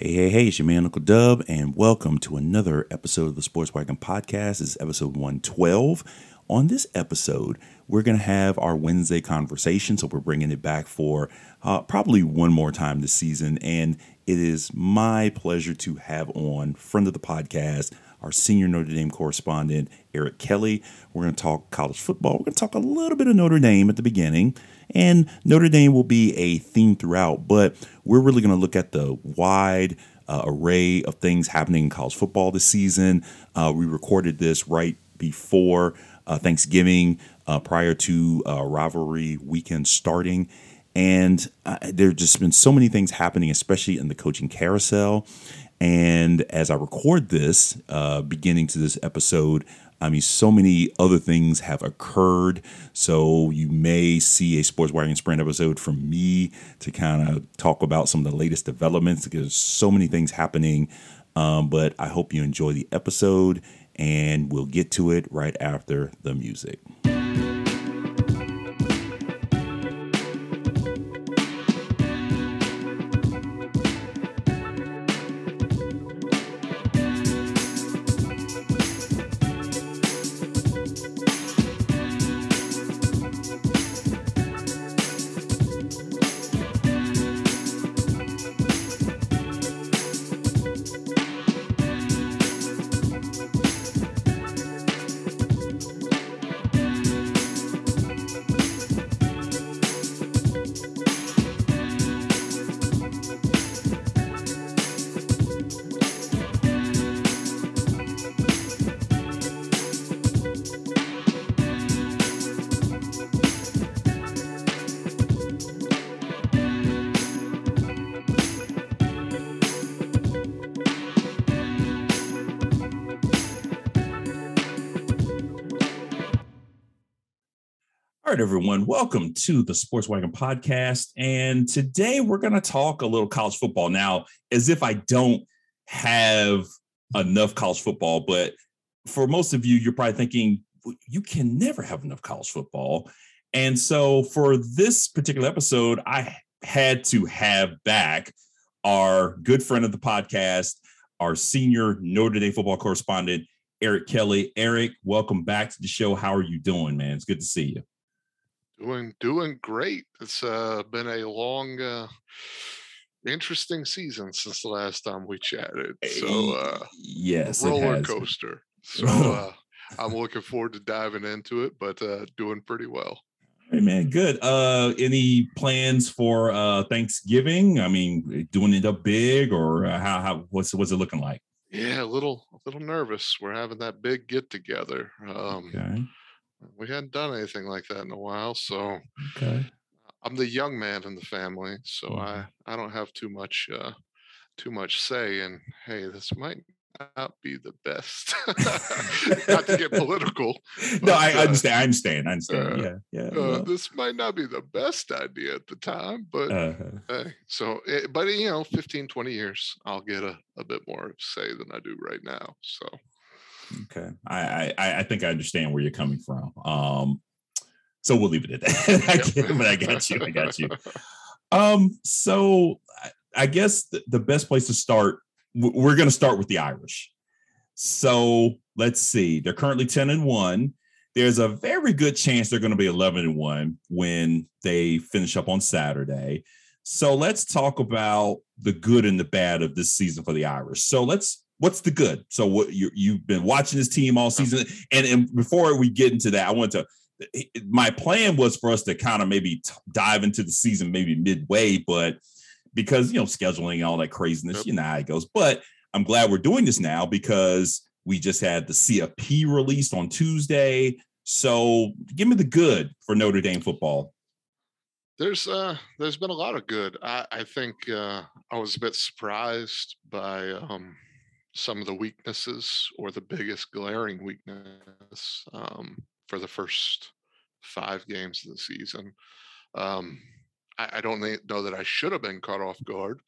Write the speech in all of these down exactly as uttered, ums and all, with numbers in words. Hey, hey, hey, it's your man, Uncle Dub, and welcome to another episode of the Sports Wagon Podcast. This is episode one twelve. On this episode, we're going to have our Wednesday conversation, so we're bringing it back for uh, probably one more time this season, and it is my pleasure to have on, friend of the podcast, our senior Notre Dame correspondent, Erik Kelley. We're going to talk college football. We're going to talk a little bit of Notre Dame at the beginning. And Notre Dame will be a theme throughout, but we're really going to look at the wide uh, array of things happening in college football this season. Uh, we recorded this right before uh, Thanksgiving, uh, prior to uh, rivalry weekend starting. And uh, there have just been so many things happening, especially in the coaching carousel. And as I record this, uh, beginning to this episode, I mean, so many other things have occurred. So you may see a Sports Wagon Sprint episode from me to kind of talk about some of the latest developments, because there's so many things happening. Um, but I hope you enjoy the episode, and we'll get to it right after the music. Everyone, welcome to the Sports Wagon Podcast, and today we're going to talk a little college football. Now, as if I don't have enough college football, but for most of you, you're probably thinking you can never have enough college football. And so for this particular episode, I had to have back our good friend of the podcast, our senior Notre Dame football correspondent, Erik Kelley. Erik, welcome back to the show. How are you doing, man? It's good to see you. Doing doing great. It's uh, been a long, uh, interesting season since the last time we chatted. So uh, yes, roller coaster. So uh, I'm looking forward to diving into it, but uh, doing pretty well. Hey man, good. Uh, any plans for uh, Thanksgiving? I mean, doing it up big, or how? how what's what's it looking like? Yeah, a little a little nervous. We're having that big get together. Um, okay. We hadn't done anything like that in a while, so okay. I'm the young man in the family, so mm-hmm. I, I don't have too much uh, too much say. And hey, this might not be the best. Not to get political. But, no, I, I understand. Uh, I understand. I understand. Uh, yeah, yeah. Uh, well. This might not be the best idea at the time, but uh-huh. hey, so it, but you know, fifteen, twenty years, I'll get a, a bit more say than I do right now. So. Okay. I, I I think I understand where you're coming from. Um, so we'll leave it at that. I can't, but I got you. I got you. Um, so I, I guess the, the best place to start, we're going to start with the Irish. So let's see. They're currently ten and one. There's a very good chance they're going to be eleven and one when they finish up on Saturday. So let's talk about the good and the bad of this season for the Irish. So let's What's the good? So what you, you've been watching this team all season. And, and before we get into that, I want to, my plan was for us to kind of maybe t- dive into the season, maybe midway, but because, you know, scheduling, all that craziness, you know how it goes. But I'm glad we're doing this now, because we just had the C F P released on Tuesday. So give me the good for Notre Dame football. There's uh, there's been a lot of good. I, I think uh, I was a bit surprised by um, – some of the weaknesses, or the biggest glaring weakness, um, for the first five games of the season. Um, I, I don't know that I should have been caught off guard,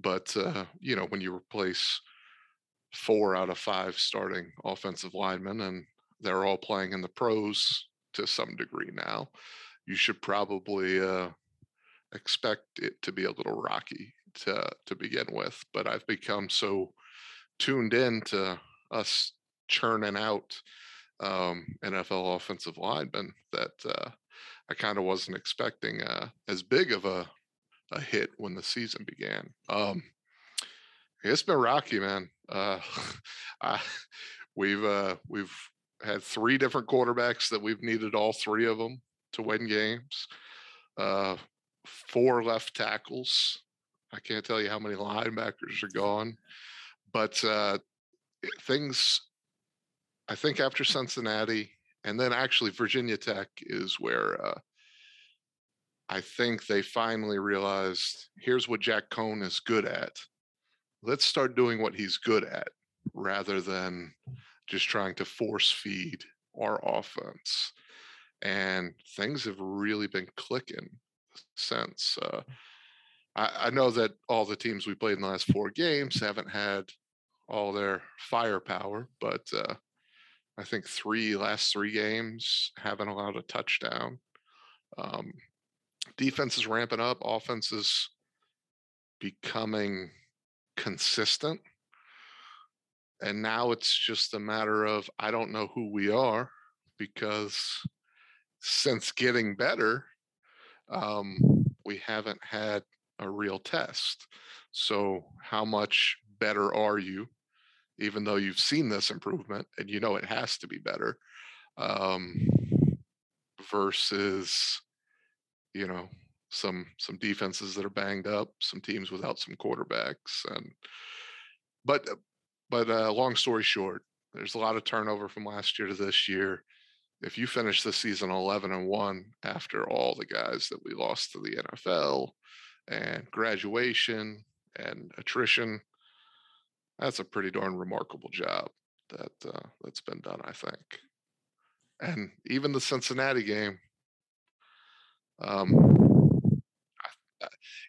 but, uh, you know, when you replace four out of five starting offensive linemen, and they're all playing in the pros to some degree now, you should probably uh, expect it to be a little rocky to to begin with, but I've become so tuned in to us churning out um, N F L offensive linemen that uh, I kind of wasn't expecting uh, as big of a, a hit when the season began. Um, it's been rocky, man. Uh, I, we've uh, we've had three different quarterbacks that we've needed all three of them to win games. Uh, four left tackles. I can't tell you how many linebackers are gone, but uh, things, I think after Cincinnati and then actually Virginia Tech is where uh, I think they finally realized, here's what Jack Cohn is good at. Let's start doing what he's good at rather than just trying to force feed our offense. And things have really been clicking since. Uh, I, I know that all the teams we played in the last four games haven't had all their firepower, but uh, I think three last three games haven't allowed a touchdown. Um, defense is ramping up. Offense is becoming consistent. And now it's just a matter of, I don't know who we are, because since getting better, um, we haven't had a real test. So how much better are you, even though you've seen this improvement and you know it has to be better, um, versus, you know, some some defenses that are banged up, some teams without some quarterbacks. And but but uh, long story short, there's a lot of turnover from last year to this year. If you finish the season eleven and one after all the guys that we lost to the N F L and graduation and attrition, that's a pretty darn remarkable job that uh, that's been done, I think. And even the Cincinnati game, um,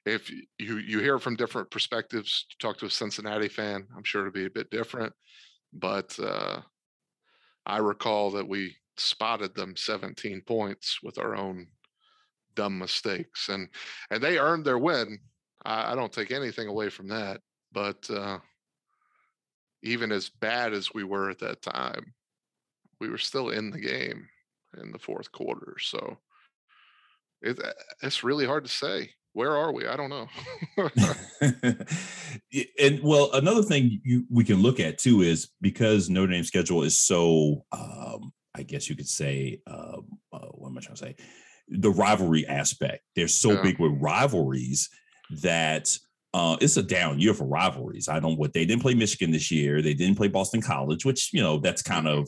if you you hear from different perspectives, talk to a Cincinnati fan, I'm sure it'll be a bit different, but uh, I recall that we spotted them seventeen points with our own dumb mistakes, and and they earned their win. I, I don't take anything away from that, but uh even as bad as we were at that time, we were still in the game in the fourth quarter. So it, it's really hard to say where are we. I don't know. And well, another thing you we can look at too is, because Notre Dame's schedule is so um I guess you could say, uh, uh, what am I trying to say? The rivalry aspect. They're so yeah. big with rivalries that uh, it's a down year for rivalries. I don't what they didn't play Michigan this year. They didn't play Boston College, which, you know, that's kind of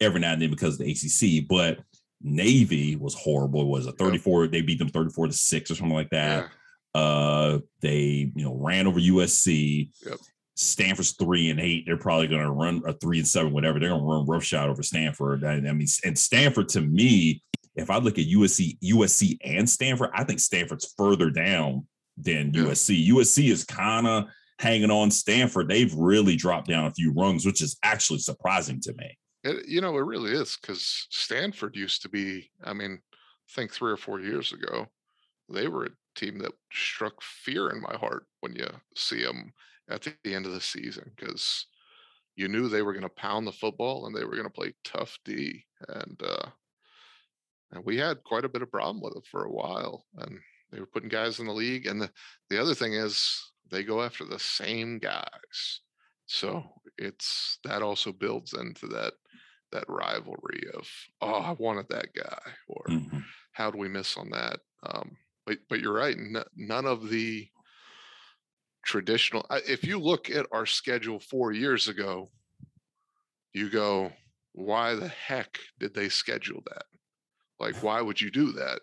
every now and then because of the A C C. But Navy was horrible. It was a thirty-four. Yep. They beat them thirty-four to six or something like that. Yeah. Uh, they, you know, ran over U S C. Yep. Stanford's three and eight. They're probably going to run a three and seven, whatever. They're going to run roughshod over Stanford. I, I mean, and Stanford to me, if I look at U S C, U S C and Stanford, I think Stanford's further down than yeah. U S C. U S C is kind of hanging on. Stanford, they've really dropped down a few rungs, which is actually surprising to me. It, you know, it really is, because Stanford used to be, I mean, I think three or four years ago, they were a team that struck fear in my heart when you see them at the end of the season, because you knew they were going to pound the football and they were going to play tough D, and uh, and we had quite a bit of problem with it for a while, and they were putting guys in the league. And the, the other thing is they go after the same guys, so it's that also builds into that that rivalry of, oh, I wanted that guy, or mm-hmm. how do we miss on that? Um, but but you're right, n- none of the traditional, if you look at our schedule four years ago, you go, why the heck did they schedule that? Like, why would you do that?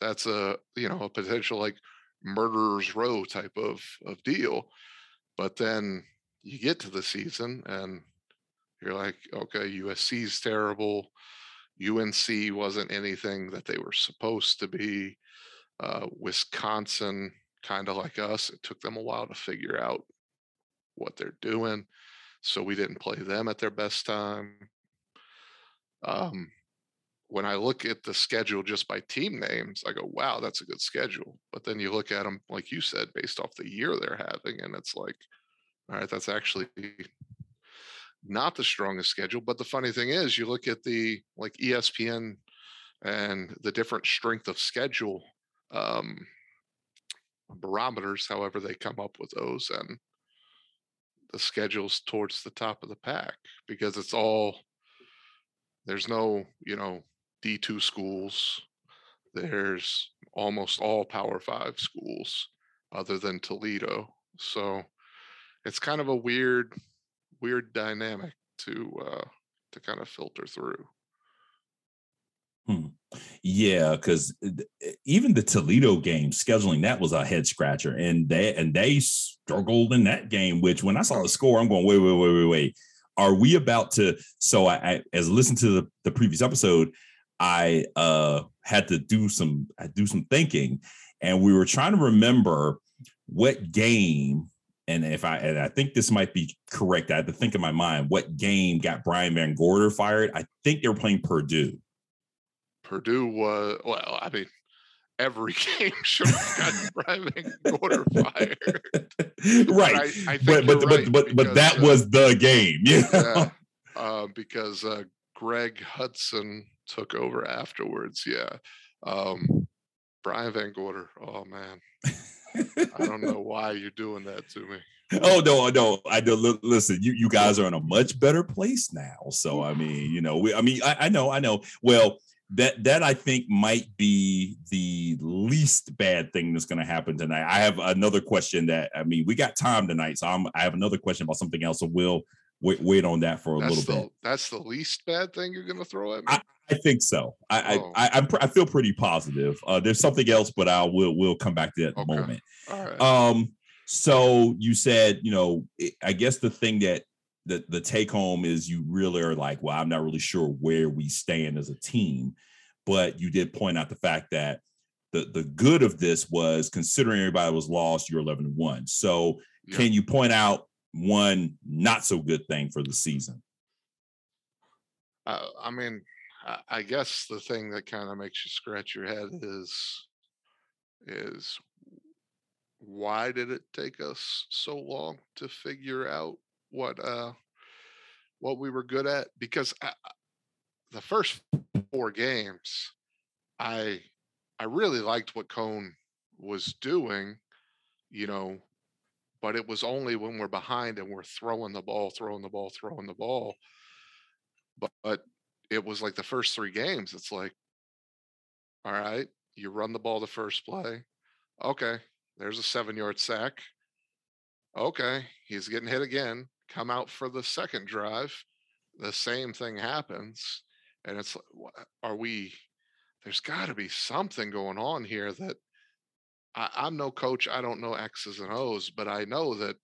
That's a, you know, a potential like murderer's row type of of deal. But then you get to the season and you're like, okay, U S C's terrible, U N C wasn't anything that they were supposed to be, uh Wisconsin kind of like us, it took them a while to figure out what they're doing, so we didn't play them at their best time. Um, when I look at the schedule just by team names, I go, wow, that's a good schedule. But then you look at them, like you said, based off the year they're having, and it's like, all right, that's actually not the strongest schedule. But the funny thing is, you look at the like E S P N and the different strength of schedule um, barometers, however they come up with those, and the schedule's towards the top of the pack because it's all, there's no, you know, D two schools. There's almost all Power Five schools other than Toledo. So it's kind of a weird, weird dynamic to uh, to kind of filter through. Hmm. Yeah, because even the Toledo game, scheduling that was a head scratcher, and they and they struggled in that game. Which when I saw the score, I'm going, wait, wait, wait, wait, wait. Are we about to? So I, I as I listened to the, the previous episode, I uh, had to do some I do some thinking, and we were trying to remember what game. And if I and I think this might be correct, I had to think in my mind what game got Brian Van Gorder fired. I think they were playing Purdue. Purdue was, well, I mean, every game should have gotten Brian Van Gorder fired. Right. But I, I think but, but, but, right but, but, because, but that uh, was the game. Yeah. yeah. Uh, because uh, Greg Hudson took over afterwards. Yeah. Um, Brian Van Gorder. Oh, man. I don't know why you're doing that to me. Oh, no, no. I do. Listen, you, you guys are in a much better place now. So, I mean, you know, we, I mean, I, I know, I know. Well, That that I think might be the least bad thing that's going to happen tonight. I have another question that, I mean, we got time tonight, so I'm, I have another question about something else. So we'll wait, wait on that for a that's little the, bit. That's the least bad thing you're going to throw at me? I, I think so. I oh. I, I, I'm, I feel pretty positive. Uh, there's something else, but I will we'll come back to that okay. in a moment. All right. Um. So you said, you know, I guess the thing that The, the take home is you really are like, well, I'm not really sure where we stand as a team, but you did point out the fact that the, the good of this was considering everybody was lost, you're eleven and one. So yeah. Can you point out one not so good thing for the season? Uh, I mean, I, I guess the thing that kind of makes you scratch your head is, is why did it take us so long to figure out what uh what we were good at? Because I, the first four games I I really liked what Cohn was doing, you know, but it was only when we're behind and we're throwing the ball throwing the ball throwing the ball but, but it was like the first three games it's like, all right, you run the ball the first play, okay, there's a seven yard sack, okay, he's getting hit again. Come out for the second drive, the same thing happens, and it's like, are we? There's got to be something going on here that I, I'm no coach. I don't know X's and O's, but I know that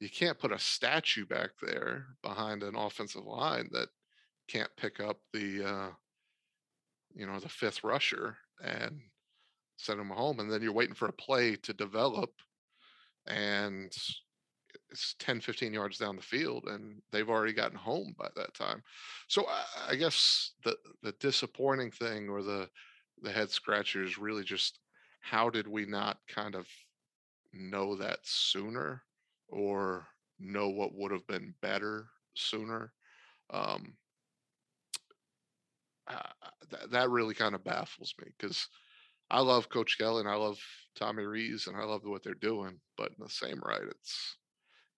you can't put a statue back there behind an offensive line that can't pick up the, uh, you know, the fifth rusher and send him home, and then you're waiting for a play to develop, and it's ten, fifteen yards down the field, and they've already gotten home by that time. So I, I guess the, the disappointing thing or the, the head scratcher is really just how did we not kind of know that sooner or know what would have been better sooner? Um, I, th- that really kind of baffles me because I love Coach Kelly and I love Tommy Rees and I love what they're doing, but in the same right, it's,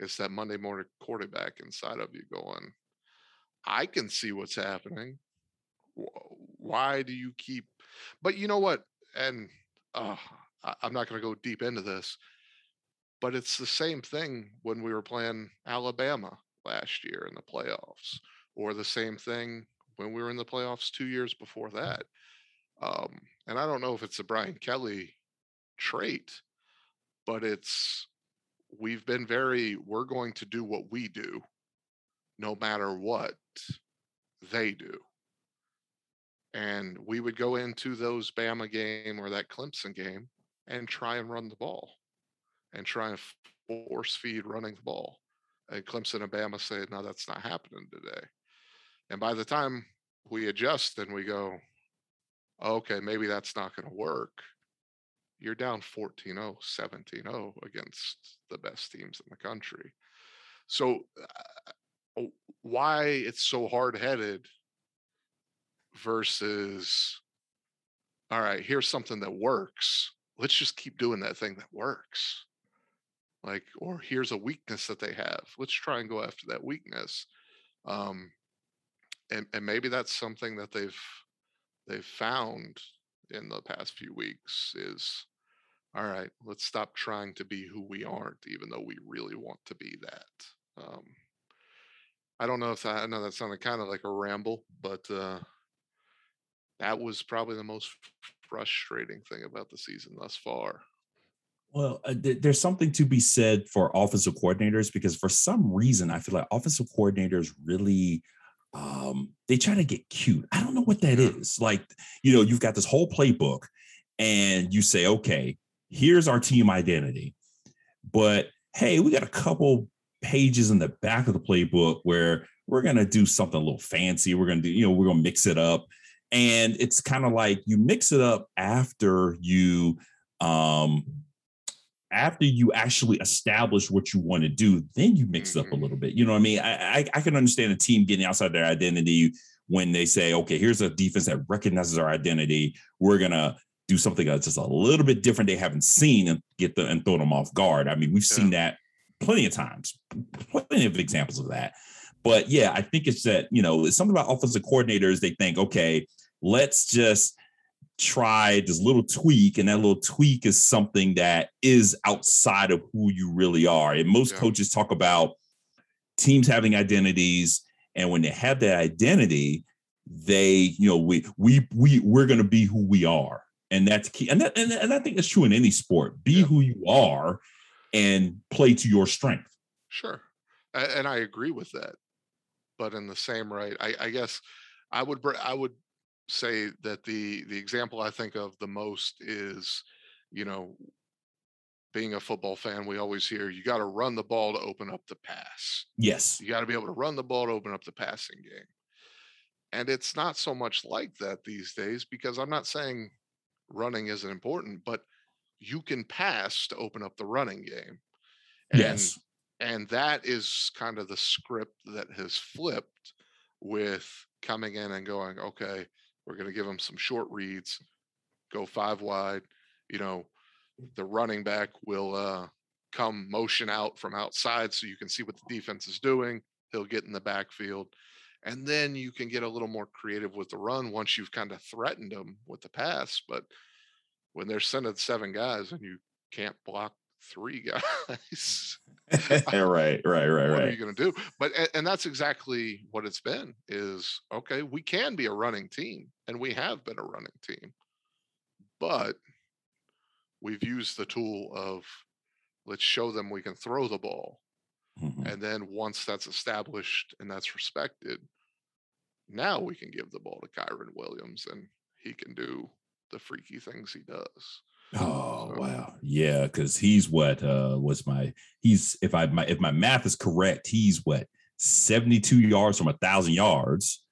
it's that Monday morning quarterback inside of you going, I can see what's happening. Why do you keep, but you know what? And uh, I'm not going to go deep into this, but it's the same thing when we were playing Alabama last year in the playoffs, or the same thing when we were in the playoffs two years before that. Um, and I don't know if it's a Brian Kelly trait, but it's, we've been very, we're going to do what we do no matter what they do. And we would go into those Bama game or that Clemson game and try and run the ball and try and force feed running the ball. And Clemson and Bama said, no, that's not happening today. And by the time we adjust and we go, okay, maybe that's not going to work. You're down fourteen oh, seventeen oh against the best teams in the country. So uh, why it's so hard-headed versus, all right, here's something that works. Let's just keep doing that thing that works. Like, or here's a weakness that they have. Let's try and go after that weakness. Um, and, and maybe that's something that they've they've found in the past few weeks is, all right, let's stop trying to be who we aren't, even though we really want to be that. Um, I don't know if that, I know that sounded kind of like a ramble, but uh, that was probably the most frustrating thing about the season thus far. Well, uh, th- there's something to be said for offensive coordinators, because for some reason, I feel like offensive coordinators really, um, they try to get cute. I don't know what that is. Like, you know, you've got this whole playbook and you say, okay, here's our team identity, but hey, we got a couple pages in the back of the playbook where we're going to do something a little fancy. We're going to do, you know, we're going to mix it up. And it's kind of like you mix it up after you, um, after you actually establish what you want to do, then you mix it up a little bit. You know what I mean? I, I I can understand a team getting outside their identity when they say, okay, here's a defense that recognizes our identity. We're going to do something that's just a little bit different they haven't seen and get them and throw them off guard. I mean, we've yeah. seen that plenty of times, plenty of examples of that. But yeah, I think it's that, you know, it's something about offensive coordinators. They think, okay, let's just try this little tweak, and that little tweak is something that is outside of who you really are. And most yeah. coaches talk about teams having identities, and when they have that identity, they, you know, we we we we're going to be who we are, and that's key. And that, and, and I think that's true in any sport. Be yeah. who you are, and play to your strength. Sure, and I agree with that. But in the same right, I, I guess I would I would. say that the the example I think of the most is, you know, being a football fan, we always hear you got to run the ball to open up the pass. Yes, you got to be able to run the ball to open up the passing game. And it's not so much like that these days, because I'm not saying running isn't important, but you can pass to open up the running game. And, yes, and that is kind of the script that has flipped with coming in and going, okay, we're going to give them some short reads, go five wide. You know, the running back will uh, come motion out from outside so you can see what the defense is doing. He'll get in the backfield. And then you can get a little more creative with the run once you've kind of threatened them with the pass. But when they're sending seven guys and you can't block three guys. right, right, right, right. What are you going to do? But and that's exactly what it's been is, okay, we can be a running team, and we have been a running team. But we've used the tool of let's show them we can throw the ball. Mm-hmm. And then once that's established and that's respected, now we can give the ball to Kyron Williams, and he can do the freaky things he does. Oh wow, yeah, because he's what uh, was my he's if I my, if my math is correct, he's what seventy-two yards from a thousand yards,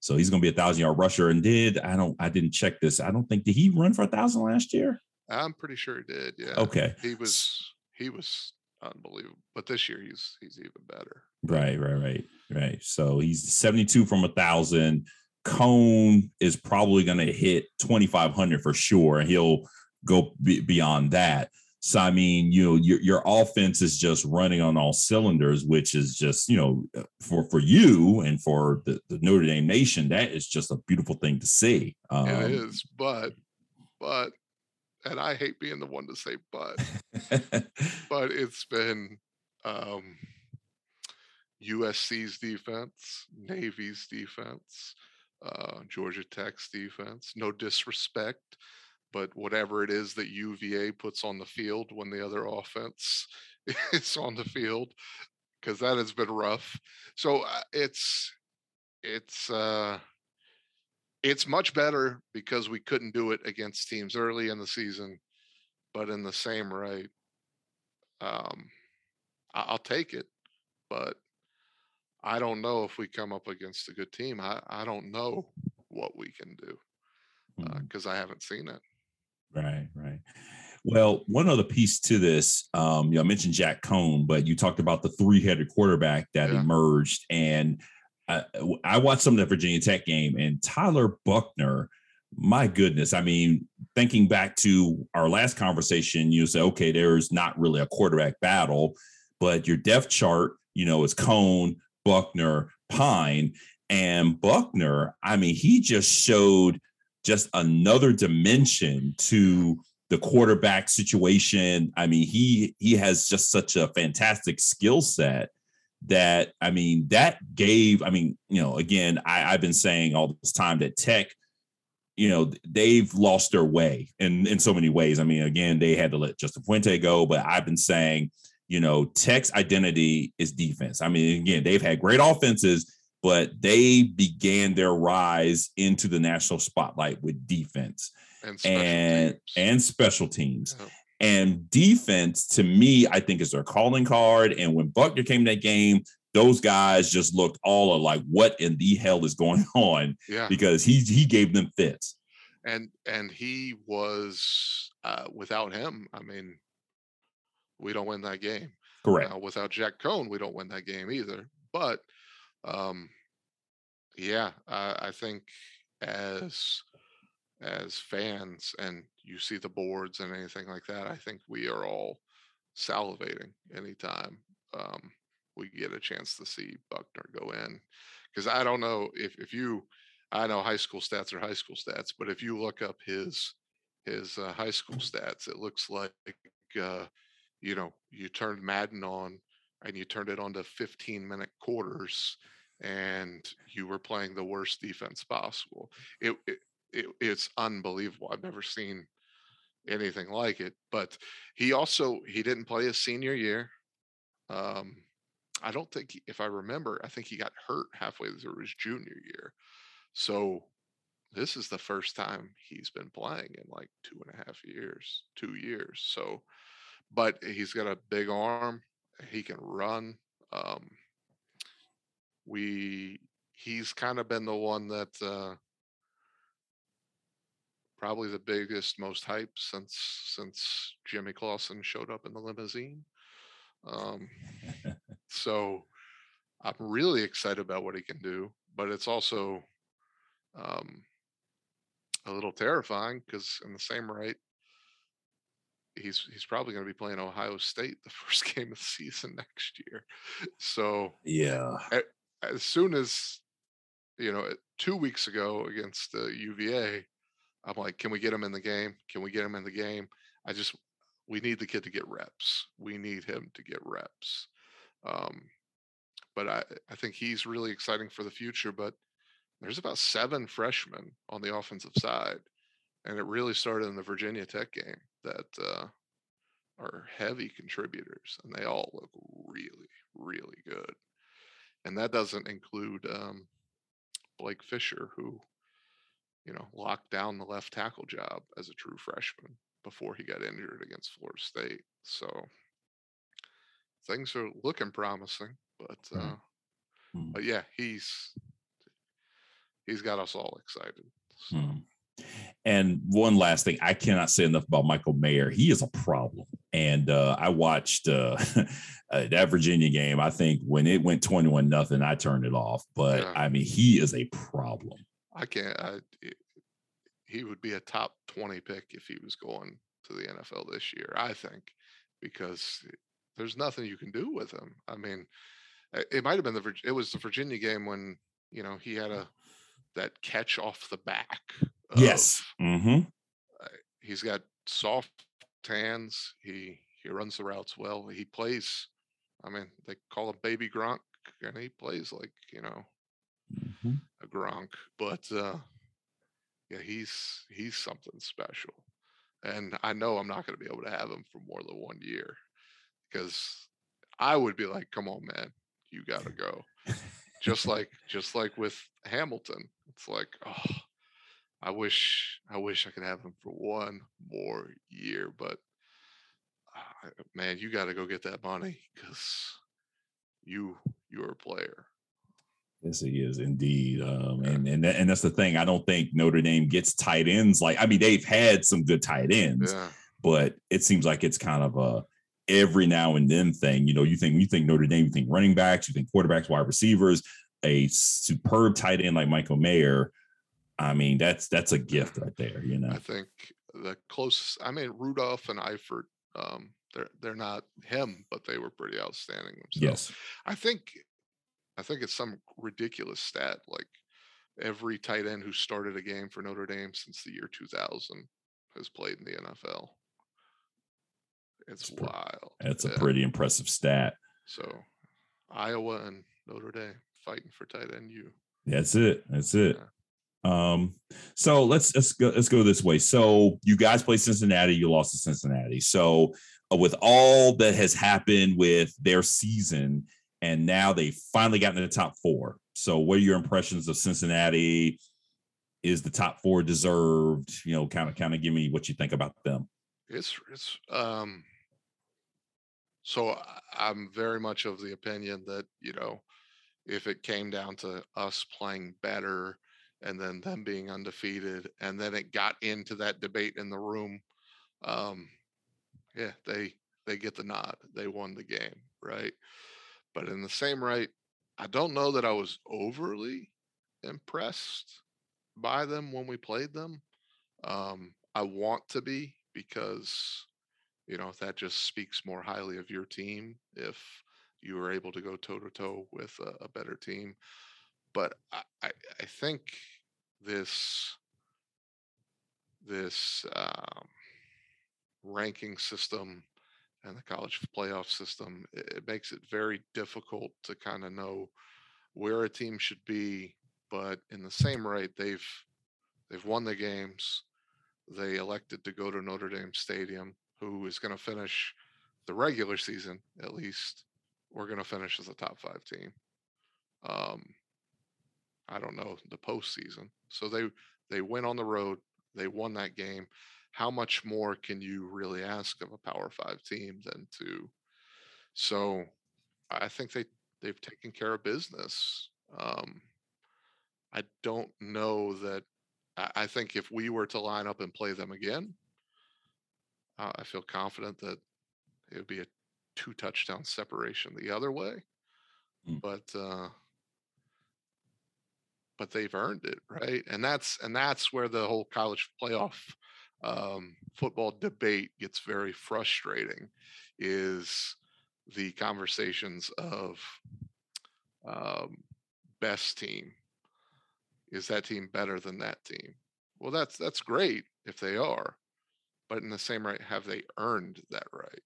so he's going to be a thousand yard rusher. And did I don't I didn't check this? I don't think did he run for a thousand last year? I'm pretty sure he did. Yeah. Okay. He was he was unbelievable, but this year he's he's even better. Right, right, right, right. So he's seventy-two from a thousand. Cohn is probably going to hit twenty-five hundred for sure, and he'll go b- beyond that. So, I mean, you know, your, your offense is just running on all cylinders, which is just, you know, for, for you and for the, the Notre Dame Nation, that is just a beautiful thing to see. Um, it is, but, but, and I hate being the one to say, but, but it's been um, U S C's defense, Navy's defense, uh, Georgia Tech's defense, no disrespect, but whatever it is that U V A puts on the field when the other offense is on the field, because that has been rough. So it's it's uh, it's much better because we couldn't do it against teams early in the season. But in the same right, um, I'll take it. But I don't know if we come up against a good team. I, I don't know what we can do because uh, I haven't seen it. Right, right. Well, one other piece to this, um, you know, I mentioned Jack Cohn, but you talked about the three-headed quarterback that yeah. emerged. And I, I watched some of the Virginia Tech game, and Tyler Buckner, my goodness. I mean, thinking back to our last conversation, you say, okay, there's not really a quarterback battle, but your depth chart, you know, is Cohn, Buckner, Pine, and Buckner. I mean, he just showed just another dimension to the quarterback situation. I mean, he he has just such a fantastic skill set that, I mean, that gave, I mean, you know, again, I, I've been saying all this time that Tech, you know, they've lost their way in, in so many ways. I mean, again, they had to let Justin Fuente go, but I've been saying, you know, Tech's identity is defense. I mean, again, they've had great offenses, but they began their rise into the national spotlight with defense and special and, teams. And, special teams. Oh. And defense, to me, I think is their calling card. And when Buckner came to that game, those guys just looked all like, what in the hell is going on? Yeah. Because he he gave them fits. And and he was, uh, without him, I mean, we don't win that game. Correct. Now, without Jack Cohn, we don't win that game either. But, um, yeah, I, I think as as fans, and you see the boards and anything like that, I think we are all salivating anytime um, we get a chance to see Buckner go in. Because I don't know if, if you – I know high school stats are high school stats, but if you look up his his uh, high school stats, it looks like uh, – you know, you turned Madden on and you turned it on to fifteen minute quarters and you were playing the worst defense possible. It, it, it it's unbelievable. I've never seen anything like it, but he also, he didn't play his senior year. Um, I don't think, if I remember, I think he got hurt halfway through his junior year. So this is the first time he's been playing in like two and a half years, two years. So, but he's got a big arm. He can run. Um, we he's kind of been the one that uh, probably the biggest, most hype since since Jimmy Clausen showed up in the limousine. Um, so I'm really excited about what he can do. But it's also um, a little terrifying because in the same right, he's he's probably going to be playing Ohio State the first game of the season next year. So yeah, as soon as, you know, two weeks ago against the U V A, I'm like, can we get him in the game? Can we get him in the game? I just, we need the kid to get reps. We need him to get reps. Um, but I, I think he's really exciting for the future, but there's about seven freshmen on the offensive side. And it really started in the Virginia Tech game that uh, are heavy contributors, and they all look really, really good. And that doesn't include um, Blake Fisher, who, you know, locked down the left tackle job as a true freshman before he got injured against Florida State. So things are looking promising, but uh, mm. but yeah, he's he's got us all excited. So. Mm. And one last thing, I cannot say enough about Michael Mayer. He is a problem. And uh, I watched uh, that Virginia game. I think when it went twenty-one nothing, I turned it off. But, yeah. I mean, he is a problem. I can't. I, it, he would be a top twenty pick if he was going to the N F L this year, I think, because there's nothing you can do with him. I mean, it might have been the – it was the Virginia game when, you know, he had a that catch off the back. Of, yes. Mm-hmm. Uh, he's got soft hands. He he runs the routes well. He plays. I mean, they call him Baby Gronk, and he plays like, you know, mm-hmm. a Gronk. But uh, yeah, he's he's something special, and I know I'm not going to be able to have him for more than one year because I would be like, come on, man, you got to go. just like just like with Hamilton, it's like, oh. I wish I wish I could have him for one more year, but uh, man, you got to go get that money because you you're a player. Yes, he is indeed. Um, and and and that's the thing. I don't think Notre Dame gets tight ends. Like, I mean, they've had some good tight ends, yeah. but it seems like it's kind of a every now and then thing. You know, you think you think Notre Dame, you think running backs, you think quarterbacks, wide receivers, a superb tight end like Michael Mayer. I mean, that's that's a gift right there. You know, I think the closest. I mean, Rudolph and Eifert. Um, they're they're not him, but they were pretty outstanding themselves. Yes, I think. I think it's some ridiculous stat, like every tight end who started a game for Notre Dame since the year two thousand has played in the N F L. It's, it's wild. That's yeah. a pretty impressive stat. So Iowa and Notre Dame fighting for tight end U. That's it. That's it. Yeah. Um, so let's let's go, let's go this way. So you guys play Cincinnati. You lost to Cincinnati. So uh, with all that has happened with their season, and now they've finally gotten to the top four. So what are your impressions of Cincinnati? Is the top four deserved? You know, kind of kind of give me what you think about them. It's, it's um, so I'm very much of the opinion that, you know, if it came down to us playing better and then them being undefeated, and then it got into that debate in the room, um, yeah, they they get the nod. They won the game, right? But in the same right, I don't know that I was overly impressed by them when we played them. Um, I want to be, because, you know, that just speaks more highly of your team if you were able to go toe-to-toe with a, a better team. But I, I, I think this, this um, ranking system and the college playoff system, it makes it very difficult to kind of know where a team should be. But in the same right, they've they've won the games. They elected to go to Notre Dame Stadium, who is going to finish the regular season, at least, we're going to finish as a top five team. Um, I don't know, the postseason. So they they went on the road. They won that game. How much more can you really ask of a Power Five team than to? So I think they, they've taken care of business. Um, I don't know that. I, I think if we were to line up and play them again, uh, I feel confident that it would be a two touchdown separation the other way. Mm. But, uh, but they've earned it. Right. And that's, and that's where the whole college playoff Um, football debate gets very frustrating, is the conversations of um, best team. Is that team better than that team? Well, that's, that's great if they are, but in the same right, have they earned that right?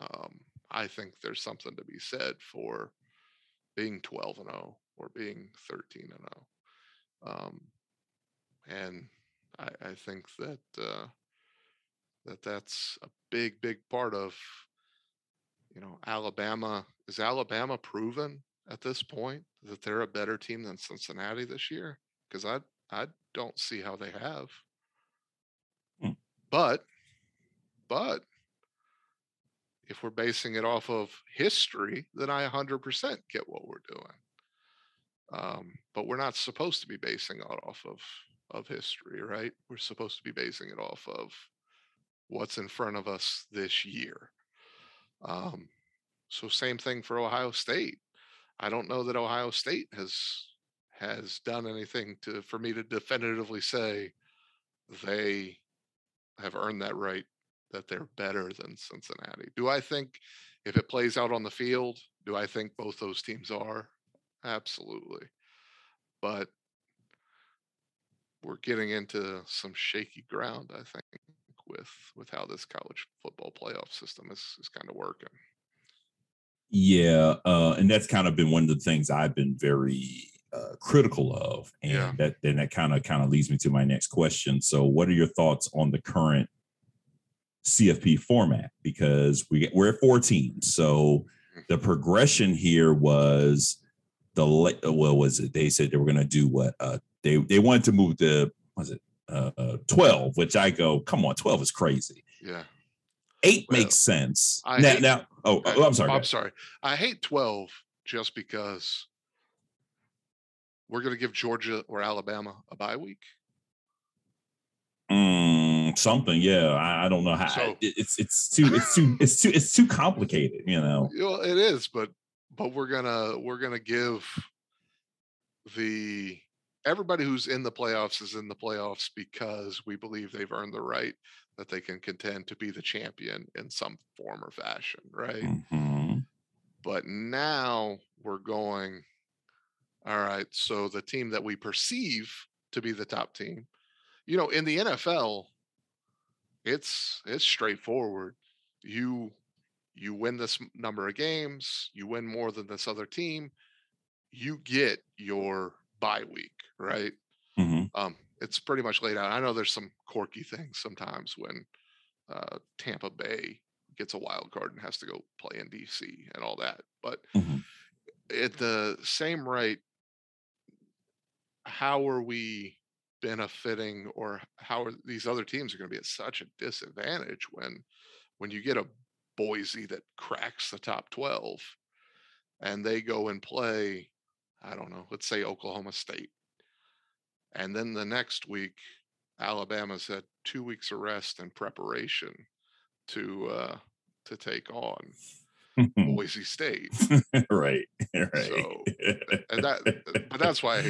Um, I think there's something to be said for being twelve and oh or being thirteen and oh. Um, and I, I think that uh, that that's a big, big part of, you know, Alabama. Is Alabama proven at this point that they're a better team than Cincinnati this year? Because I I don't see how they have. Hmm. But, but if we're basing it off of history, then I one hundred percent get what we're doing. Um, but we're not supposed to be basing it off of of history, right? We're supposed to be basing it off of what's in front of us this year. Um, so same thing for Ohio State. I don't know that Ohio State has has done anything to for me to definitively say they have earned that right, that they're better than Cincinnati. Do I think if it plays out on the field, do I think both those teams are? Absolutely. But we're getting into some shaky ground, I think, with with how this college football playoff system is is kind of working. Yeah, uh, and that's kind of been one of the things I've been very uh, critical of, and yeah. that then that kind of kind of leads me to my next question. So, what are your thoughts on the current C F P format? Because we we're at four teams, so the progression here was the what was it? They said they were going to do what. Uh, They they wanted to move to, was it uh, twelve, which I go, come on, twelve is crazy. Yeah, eight well, makes sense. I now, hate, now oh, I, oh, I'm sorry. I'm sorry. I hate twelve just because we're going to give Georgia or Alabama a bye week? Mm, something, yeah. I, I don't know how. So, it, it's it's too it's too it's too it's too complicated, you know. Well, it is, but but we're gonna we're gonna give the everybody who's in the playoffs is in the playoffs because we believe they've earned the right that they can contend to be the champion in some form or fashion, right? Mm-hmm. But now we're going, all right, so the team that we perceive to be the top team, you know, in the N F L, it's it's straightforward. You you win this number of games, you win more than this other team, you get your bye week, right? Mm-hmm. Um, it's pretty much laid out. I know there's some quirky things sometimes when uh, Tampa Bay gets a wild card and has to go play in D C and all that, but mm-hmm. at the same rate, how are we benefiting, or how are these other teams are going to be at such a disadvantage when, when you get a Boise that cracks the top twelve and they go and play, I don't know, let's say Oklahoma State. And then the next week, Alabama's had two weeks of rest and preparation to, uh, to take on Boise State. Right. Right. So, and that, but that's why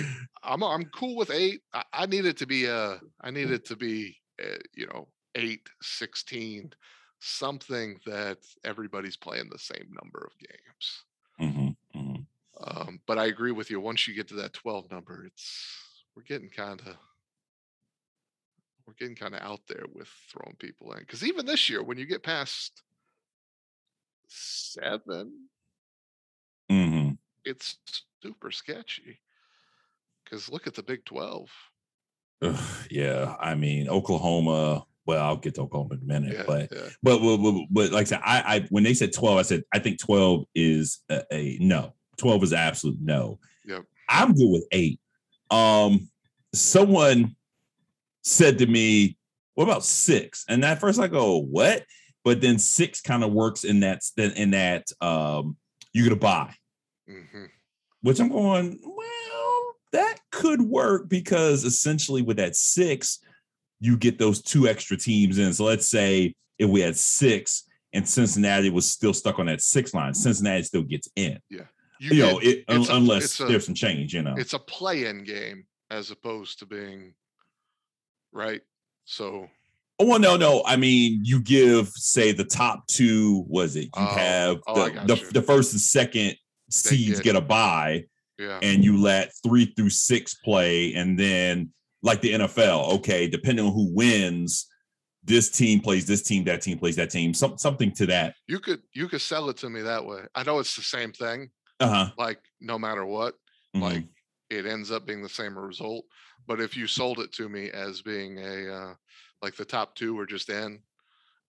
I'm, I'm cool with eight. I, I need it to be a, I need it to be, a, you know, eight, sixteen, something that everybody's playing the same number of games. Mm-hmm, mm-hmm. Um, but I agree with you. Once you get to that twelve number, it's, we're getting kind of, we're getting kind of out there with throwing people in. Cause even this year, when you get past seven, mm-hmm. it's super sketchy. Cause look at the Big twelve. Ugh, yeah. I mean, Oklahoma, well, I'll get to Oklahoma in a minute, yeah, but, yeah. But, but, but, but like I said, I, I, when they said twelve, I said, I think twelve is a, a no, twelve is an absolute no. Yep. I'm good with eight. Um, someone said to me, what about six? And at first I go, what? But then six kind of works in that, in that, um, you're going to buy, mm-hmm. which I'm going, well, that could work because essentially with that six, you get those two extra teams in. So let's say if we had six and Cincinnati was still stuck on that six line, Cincinnati still gets in. Yeah. You, you get, know, it, un- a, unless a, there's some change, you know, it's a play-in game as opposed to being right. So, oh well, no, no. I mean, you give, say, the top two. Was it you oh, have the, oh, the, you. the first and second seeds get, get a bye, yeah, and you let three through six play, and then like the N F L, okay, depending on who wins, this team plays this team, that team plays that team, some, something to that. You could you could sell it to me that way. I know it's the same thing. Uh-huh. Like no matter what, mm-hmm. like it ends up being the same result. But if you sold it to me as being a uh, like the top two are just in,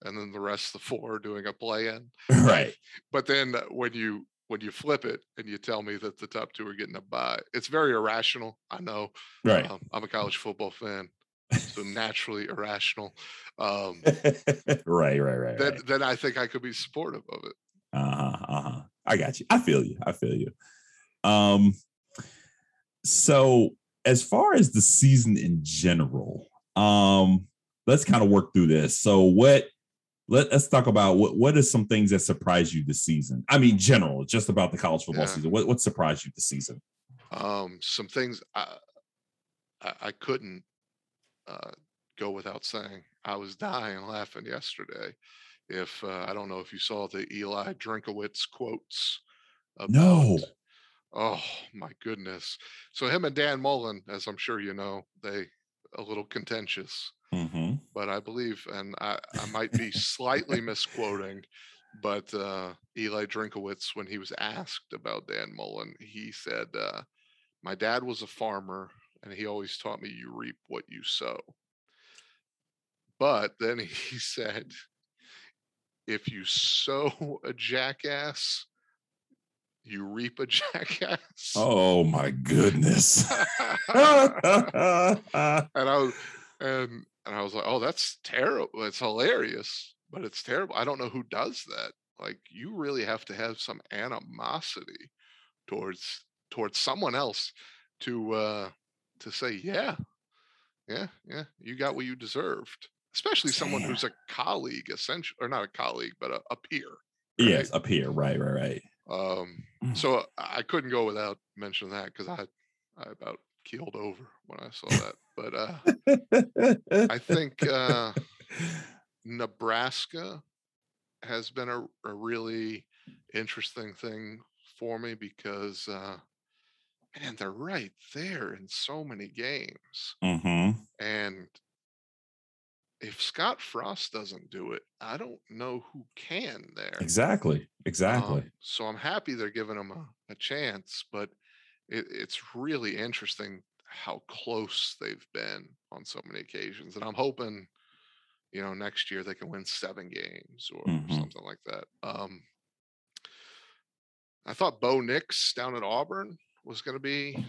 and then the rest of the four are doing a play-in, right? But then when you when you flip it and you tell me that the top two are getting a bye, it's very irrational. I know, right? Um, I'm a college football fan, so naturally irrational. Um, right, right, right. Then, right. then I think I could be supportive of it. Uh-huh, uh-huh. I got you. I feel you. I feel you. Um, so as far as the season in general, um, let's kind of work through this. So what, let, let's talk about what, what are some things that surprised you this season? I mean, general, just about the college football yeah. season. What, what surprised you this season? Um, some things I, I, I couldn't uh, go without saying. I was dying laughing yesterday. If uh, I don't know if you saw the Eli Drinkowitz quotes. About, no. Oh, my goodness. So him and Dan Mullen, as I'm sure you know, they a little contentious. Mm-hmm. But I believe, and I, I might be slightly misquoting, but uh, Eli Drinkowitz, when he was asked about Dan Mullen, he said, uh, my dad was a farmer, and he always taught me you reap what you sow. But then he said, if you sow a jackass, you reap a jackass. Oh my goodness! and I was, and, and I was like, oh, that's terrible. It's hilarious, but it's terrible. I don't know who does that. Like, you really have to have some animosity towards towards someone else. to uh, to say, yeah, yeah, yeah, you got what you deserved, especially someone yeah. who's a colleague, essentially, or not a colleague, but a, a peer. Right? Yes, a peer. Right, right, right. Um, so I couldn't go without mentioning that because I, I about keeled over when I saw that. But uh, I think uh, Nebraska has been a, a really interesting thing for me because, uh, man, they're right there in so many games. Mm-hmm. And if Scott Frost doesn't do it, I don't know who can there. Exactly. Exactly. Um, so I'm happy they're giving him a, a chance, but it, it's really interesting how close they've been on so many occasions. And I'm hoping, you know, next year they can win seven games or mm-hmm. something like that. Um, I thought Bo Nix down at Auburn was going to be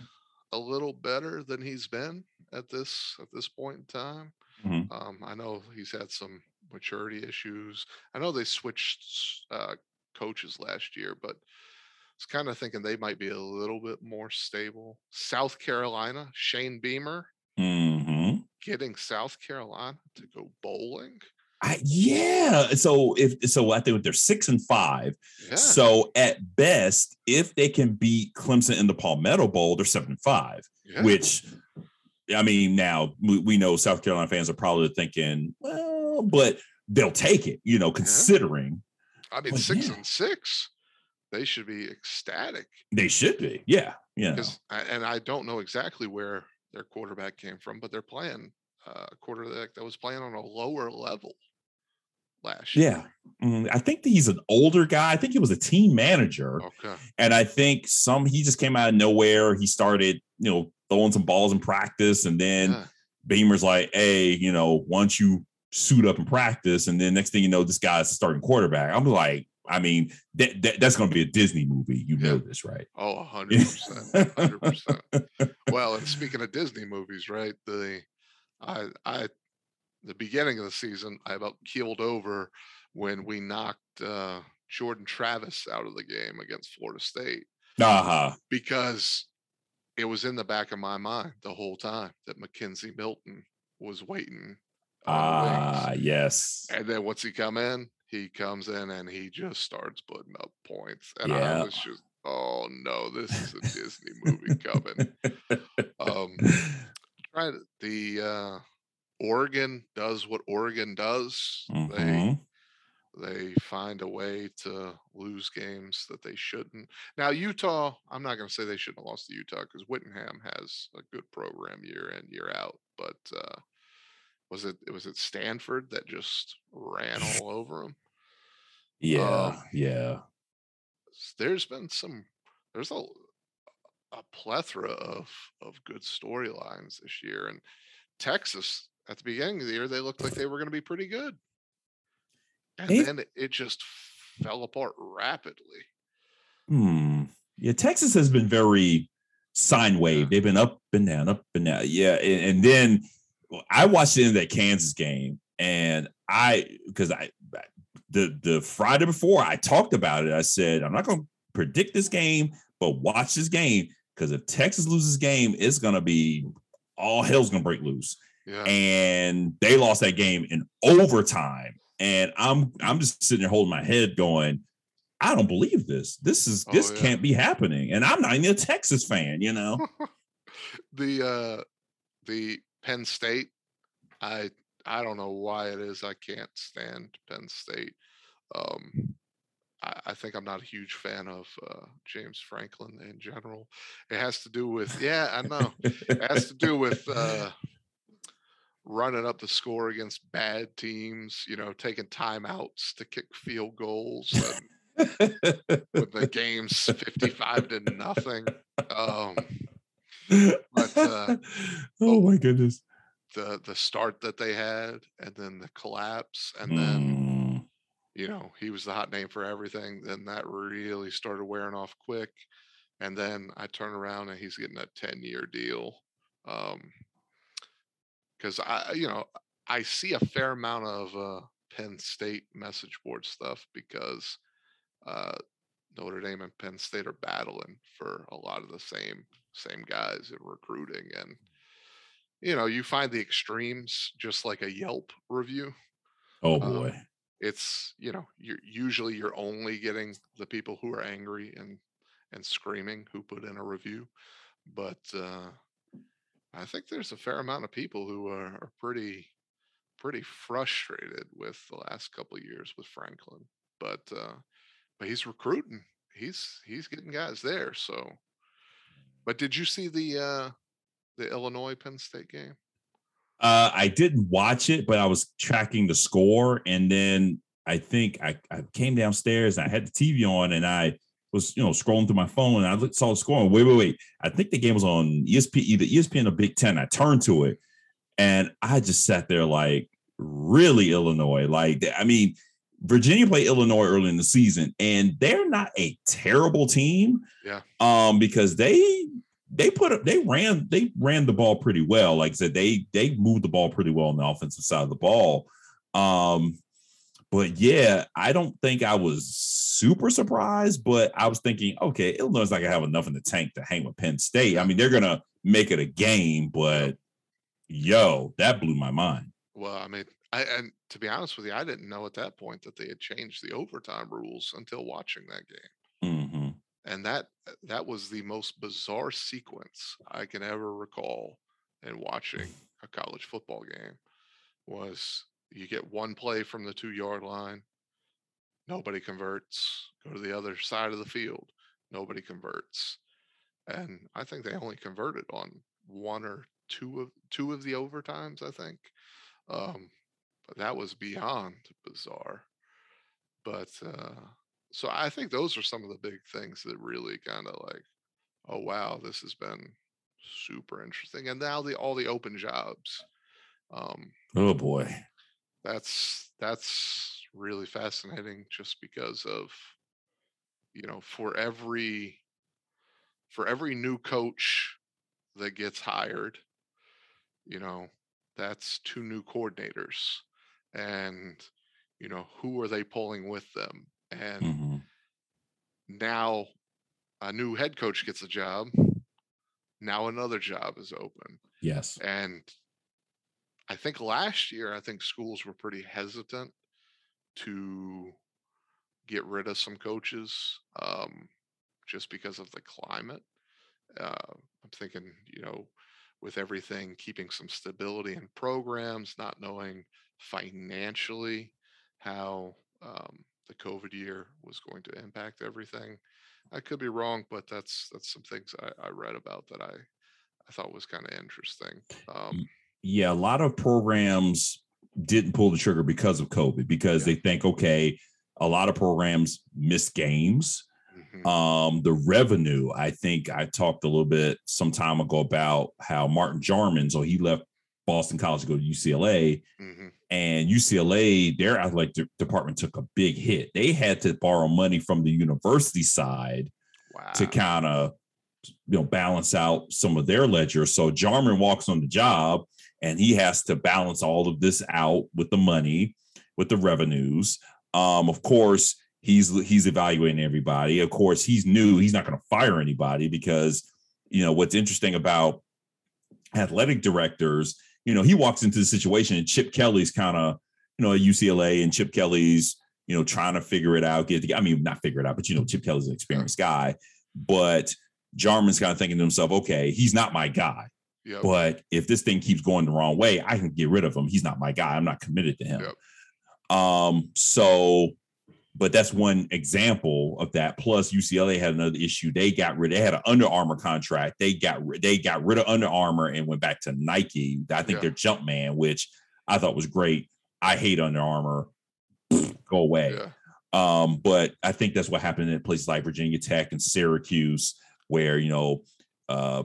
a little better than he's been at this, at this point in time. Mm-hmm. Um, I know he's had some maturity issues. I know they switched uh, coaches last year, but I was kind of thinking they might be a little bit more stable. South Carolina, Shane Beamer, mm-hmm. getting South Carolina to go bowling. I, yeah. So if so, I think they're six and five. Yeah. So at best, if they can beat Clemson in the Palmetto Bowl, they're seven and five, yeah. which, I mean, now we, we know South Carolina fans are probably thinking, well, but they'll take it, you know, considering. Yeah. I mean, six yeah. and six, they should be ecstatic. They should be. Yeah. Yeah. And I don't know exactly where their quarterback came from, but they're playing uh, a quarterback that was playing on a lower level last year. Yeah. Mm, I think that he's an older guy. I think he was a team manager. Okay. And I think some, he just came out of nowhere. He started, you know, throwing some balls in practice, and then yeah. Beamer's like, hey, you know, once you suit up in practice, and then next thing you know, this guy's the starting quarterback. I'm like, I mean, that, that that's going to be a Disney movie. You yeah. know this, right? Oh, one hundred percent. one hundred percent. Well, and speaking of Disney movies, right, the I, I, the beginning of the season, I about keeled over when we knocked uh, Jordan Travis out of the game against Florida State. Uh-huh. Because it was in the back of my mind the whole time that Mackenzie Milton was waiting. Ah, uh, yes. And then once he come in, he comes in and he just starts putting up points. And yeah. I was just, oh no, this is a Disney movie coming. Um, try to, the uh, Oregon does what Oregon does. Mm-hmm. They they find a way to lose games that they shouldn't. Now, Utah, I'm not going to say they shouldn't have lost to Utah because Whittingham has a good program year in, year out. But uh, was it was it Stanford that just ran all over them? Yeah, um, yeah. There's been some – there's a, a plethora of, of good storylines this year. And Texas, at the beginning of the year, they looked like they were going to be pretty good. And it, then it just fell apart rapidly. Hmm. Yeah, Texas has been very sine wave. Yeah. They've been up and down, up and down. Yeah, and, and then I watched the end of that Kansas game, and I because I the the Friday before I talked about it, I said I'm not going to predict this game, but watch this game because if Texas loses this game, it's going to be all hell's going to break loose. Yeah. And they lost that game in overtime. And I'm I'm just sitting there holding my head going, I don't believe this. This is oh, this yeah. can't be happening. And I'm not even a Texas fan, you know. the uh, the Penn State, I I don't know why it is I can't stand Penn State. Um, I, I think I'm not a huge fan of uh, James Franklin in general. It has to do with yeah, I know. It has to do with. Uh, running up the score against bad teams, you know, taking timeouts to kick field goals and with the game's fifty-five to nothing. Um, but uh, oh my goodness, the the start that they had, and then the collapse, and then mm. you know he was the hot name for everything. Then that really started wearing off quick, and then I turn around and he's getting a ten-year deal. Um, Because I, you know, I see a fair amount of uh, Penn State message board stuff because uh, Notre Dame and Penn State are battling for a lot of the same same guys in recruiting. And, you know, you find the extremes just like a Yelp review. Oh, boy. Um, it's, you know, you're usually you're only getting the people who are angry and, and screaming who put in a review. But uh, I think there's a fair amount of people who are, are pretty, pretty frustrated with the last couple of years with Franklin. But uh, but he's recruiting. He's he's getting guys there. So, but did you see the uh, the Illinois Penn State game? Uh, I didn't watch it, but I was tracking the score, and then I think I, I came downstairs and I had the T V on, and I was you know scrolling through my phone, and I looked, saw the score. And wait, wait, wait! I think the game was on E S P N, either E S P N or Big Ten. I turned to it, and I just sat there like, really, Illinois? Like, I mean, Virginia played Illinois early in the season, and they're not a terrible team. Yeah. Um, because they they put up they ran they ran the ball pretty well. Like I said, they they moved the ball pretty well on the offensive side of the ball. Um, but yeah, I don't think I was super surprised, but I was thinking, okay, Illinois's not gonna have enough in the tank to hang with Penn State. I mean, they're gonna make it a game, but yo, that blew my mind. Well, I mean, I, and to be honest with you, I didn't know at that point that they had changed the overtime rules until watching that game. Mm-hmm. And that that was the most bizarre sequence I can ever recall in watching a college football game. Was you get one play from the two-yard line, nobody converts, go to the other side of the field, nobody converts. And I think they only converted on one or two of two of the overtimes, I think. Um, but that was beyond bizarre. But uh, so I think those are some of the big things that really kind of like, oh, wow, this has been super interesting. And now the all the open jobs. Um, oh, boy. That's that's really fascinating just because of, you know, for every for every new coach that gets hired, you know, that's two new coordinators, and you know who are they pulling with them? And mm-hmm. now a new head coach gets a job. Now another job is open. Yes, and I think last year I think schools were pretty hesitant to get rid of some coaches um, just because of the climate. Uh, I'm thinking, you know. with everything, keeping some stability in programs, not knowing financially how um, the COVID year was going to impact everything. I could be wrong, but that's that's some things I, I read about that I, I thought was kind of interesting. Um, yeah, a lot of programs didn't pull the trigger because of COVID, because yeah. they think, okay, a lot of programs miss games. Um, the revenue, I think I talked a little bit some time ago about how Martin Jarman, so he left Boston College to go to U C L A, mm-hmm. and U C L A, their athletic de- department took a big hit. They had to borrow money from the university side wow. to kind of, you know, balance out some of their ledger. So Jarman walks on the job and he has to balance all of this out with the money, with the revenues. Um, of course, He's he's evaluating everybody. Of course, he's new. He's not going to fire anybody because, you know, what's interesting about athletic directors, you know, he walks into the situation and Chip Kelly's kind of, you know, at U C L A, and Chip Kelly's, you know, trying to figure it out. Get the, I mean, not figure it out, but, you know, Chip Kelly's an experienced guy. But Jarman's kind of thinking to himself, okay, he's not my guy. Yep. But if this thing keeps going the wrong way, I can get rid of him. He's not my guy. I'm not committed to him. Yep. Um, so... But that's one example of that. Plus, U C L A had another issue. They got rid. They had an Under Armour contract. They got they got rid of Under Armour and went back to Nike. I think yeah. they're Jumpman, which I thought was great. I hate Under Armour. Go away. Yeah. Um, but I think that's what happened in places like Virginia Tech and Syracuse, where you know, uh,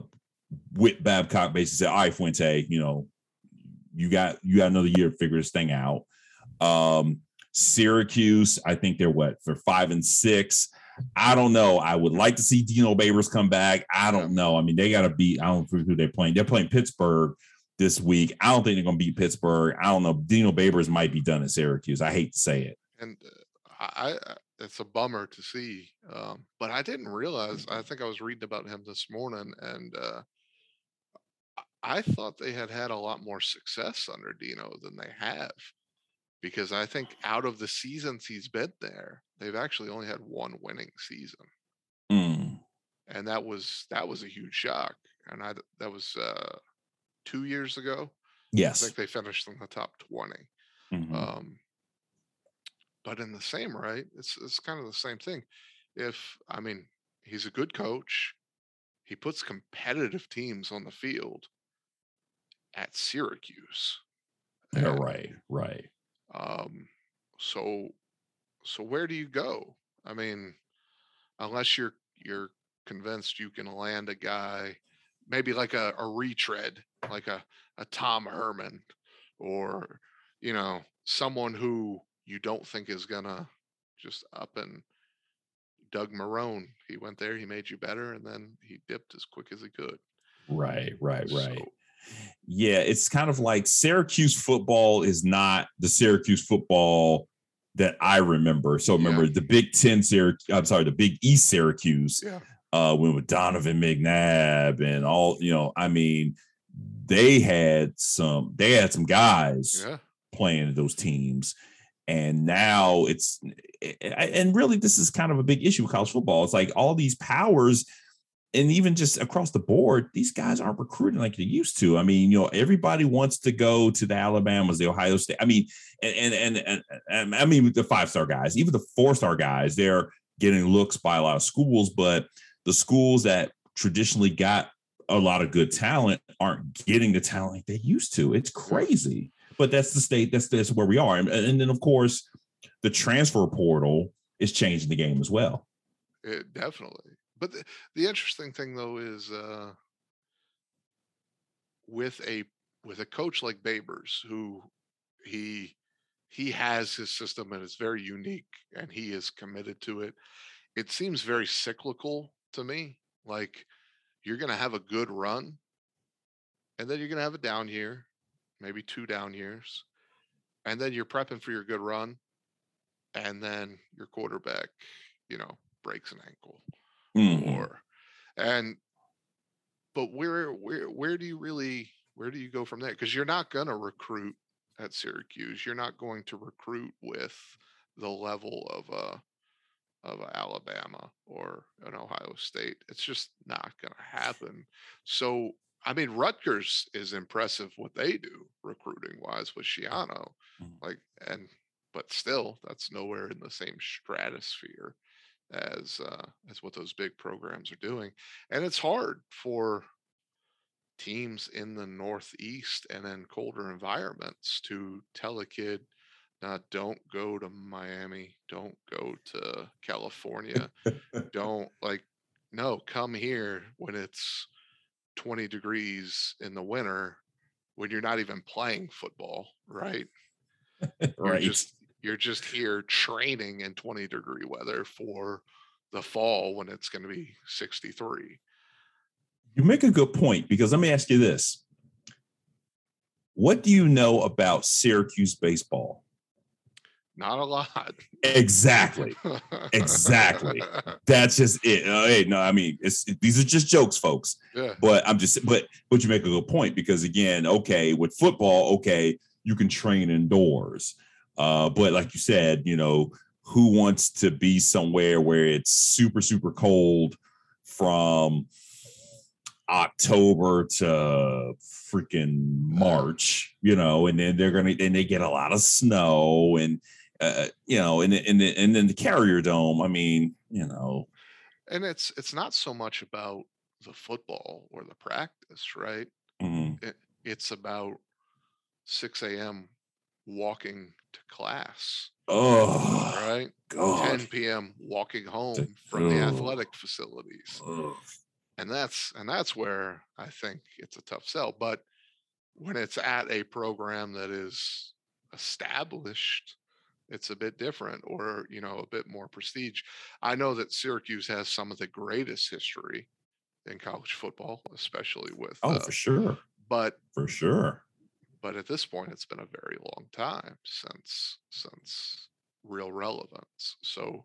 Whit Babcock basically said, "All right, Fuente, you know, you got you got another year to figure this thing out." Um, Syracuse, I think they're what they're five and six. I don't know. I would like to see Dino Babers come back. I don't know. I mean, they got to beat. I don't know who they're playing. They're playing Pittsburgh this week. I don't think they're going to beat Pittsburgh. I don't know. Dino Babers might be done at Syracuse. I hate to say it. And I it's a bummer to see. Um, but I didn't realize, I think I was reading about him this morning, and uh, I thought they had had a lot more success under Dino than they have, because I think out of the seasons he's been there, they've actually only had one winning season. Mm. And that was, that was a huge shock. And I, that was uh, two years ago. Yes. I think they finished in the top twenty. Mm-hmm. Um, but in the same, right, it's it's kind of the same thing. If, I mean, he's a good coach. He puts competitive teams on the field at Syracuse. Yeah, and, right, right. Um, so, so where do you go? I mean, unless you're you're convinced you can land a guy, maybe like a, a retread, like a, a Tom Herman, or, you know, someone who you don't think is gonna just up and Doug Marone. He went there, he made you better, and then he dipped as quick as he could. Right, right, right. So, yeah, it's kind of like Syracuse football is not the Syracuse football that I remember. So remember yeah. the Big Ten Syracuse, I'm sorry, the Big East Syracuse, yeah. uh, when with Donovan McNabb and all, you know, I mean, they had some, they had some guys yeah. playing in those teams. And now it's, and really this is kind of a big issue with college football. It's like all these powers, and even just across the board, these guys aren't recruiting like they used to. I mean, you know, everybody wants to go to the Alabamas, the Ohio State. I mean, and and and, and I mean, the five-star guys, even the four-star guys, they're getting looks by a lot of schools, but the schools that traditionally got a lot of good talent aren't getting the talent like they used to. It's crazy, but that's the state. That's, that's where we are. And, and then, of course, the transfer portal is changing the game as well. It definitely. But the, the interesting thing, though, is uh, with a with a coach like Babers, who he he has his system and it's very unique, and he is committed to it. It seems very cyclical to me. Like, you're going to have a good run, and then you're going to have a down year, maybe two down years, and then you're prepping for your good run, and then your quarterback, you know, breaks an ankle. Mm-hmm. Or, and but where where where do you really where do you go from there? Because you're not going to recruit at Syracuse. You're not going to recruit with the level of a of a Alabama or an Ohio State. It's just not going to happen. So I mean, Rutgers is impressive what they do recruiting wise with Schiano, mm-hmm. like and but still that's nowhere in the same stratosphere as uh as what those big programs are doing. And it's hard for teams in the Northeast and in colder environments to tell a kid, not don't go to Miami, don't go to California, don't like no come here when it's twenty degrees in the winter when you're not even playing football, right? Right. Just, you're just here training in twenty degree weather for the fall when it's going to be sixty-three. You make a good point, because let me ask you this. What do you know about Syracuse baseball? Not a lot. Exactly. Exactly. That's just it. Uh, hey, no, I mean, it's, it, these are just jokes, folks. Yeah. But I'm just, but, but you make a good point, because again, okay, with football, okay, you can train indoors. Uh, but like you said, you know, who wants to be somewhere where it's super, super cold from October to freaking March, you know, and then they're going to, and they get a lot of snow and, uh, you know, and, and, and then the Carrier Dome, I mean, you know. And it's, it's not so much about the football or the practice, right? Mm-hmm. It, it's about six a.m. walking to class. Oh, right. God. ten p.m. walking home from oh. the athletic facilities. Oh. And that's and that's where I think it's a tough sell. But when it's at a program that is established, it's a bit different, or, you know, a bit more prestige. I know that Syracuse has some of the greatest history in college football, especially with oh, uh, for sure. But for sure. But at this point, it's been a very long time since since real relevance. So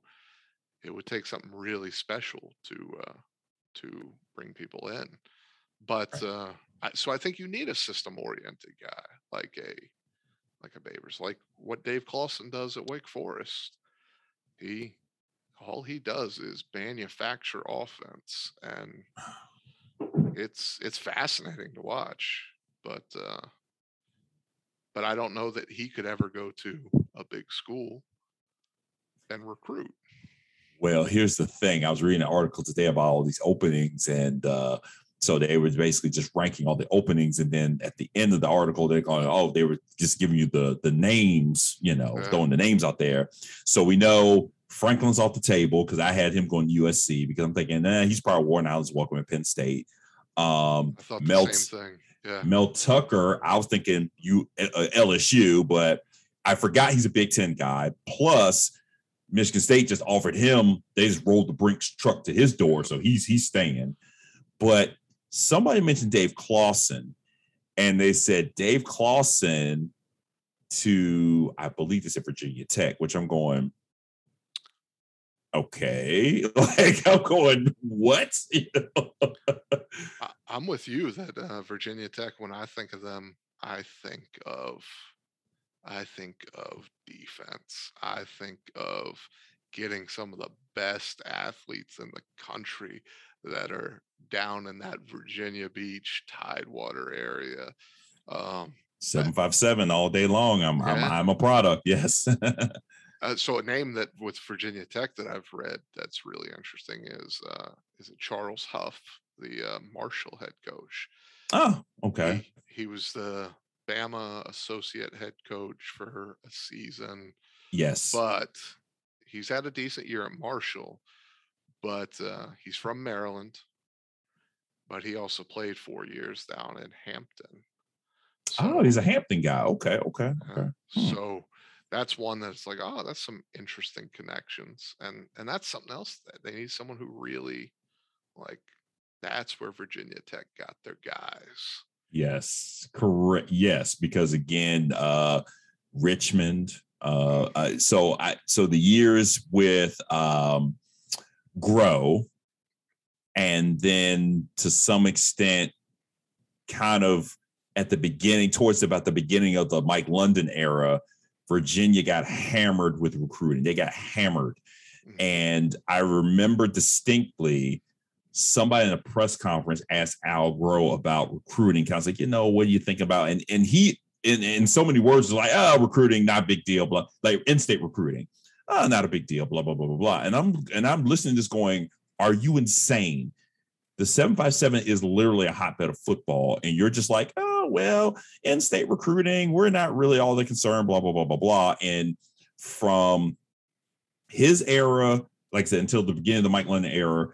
it would take something really special to uh, to bring people in. But uh, I, so I think you need a system-oriented guy like a like a Babers, like what Dave Clawson does at Wake Forest. He all he does is manufacture offense, and it's it's fascinating to watch. But uh, but I don't know that he could ever go to a big school and recruit. Well, here's the thing. I was reading an article today about all these openings, and uh, so they were basically just ranking all the openings. And then at the end of the article, they're going, oh, they were just giving you the, the names, you know, yeah. throwing the names out there. So we know Franklin's off the table because I had him going to U S C because I'm thinking, nah, he's probably worn out as welcome at Penn State. Um, I thought the Mel, same thing. Yeah. Mel Tucker, I was thinking you uh, L S U, but I forgot he's a Big Ten guy. Plus, Michigan State just offered him, they just rolled the Brinks truck to his door. So he's, he's staying. But somebody mentioned Dave Clawson, and they said Dave Clawson to, I believe it's at Virginia Tech, which I'm going, okay. Like I'm going, what? You know? I, I'm with you that uh, Virginia Tech, when I think of them, I think of I think of defense. I think of getting some of the best athletes in the country that are down in that Virginia Beach Tidewater area. Um, seven five seven all day long. I'm, yeah. I'm, I'm a product. Yes. uh, so a name that with Virginia Tech that I've read that's really interesting is, uh, is it Charles Huff, the uh, Marshall head coach? Oh, okay. He, he was the Bama associate head coach for a season. Yes. But he's had a decent year at Marshall, but uh, he's from Maryland, but he also played four years down in Hampton. So, oh, he's a Hampton guy. Okay. Okay. Okay. Uh, hmm. So that's one that's like, oh, that's some interesting connections. And, and that's something else that they need someone who really like, that's where Virginia Tech got their guys. Yes, correct. Yes, because again, uh, Richmond. Uh, uh, so I so the years with um, Grow, and then to some extent, kind of at the beginning, towards about the beginning of the Mike London era, Virginia got hammered with recruiting. They got hammered, mm-hmm. and I remember distinctly. Somebody in a press conference asked Al Groh about recruiting. I was like, you know, what do you think about? And and he, in, in so many words, was like, oh, recruiting, not a big deal, blah, like in-state recruiting, oh, not a big deal, blah, blah, blah, blah, blah. And I'm and I'm listening to this going, are you insane? The seven five seven is literally a hotbed of football, and you're just like, oh, well, in-state recruiting, we're not really all that concerned, blah, blah, blah, blah, blah. And from his era, like I said, until the beginning of the Mike London era,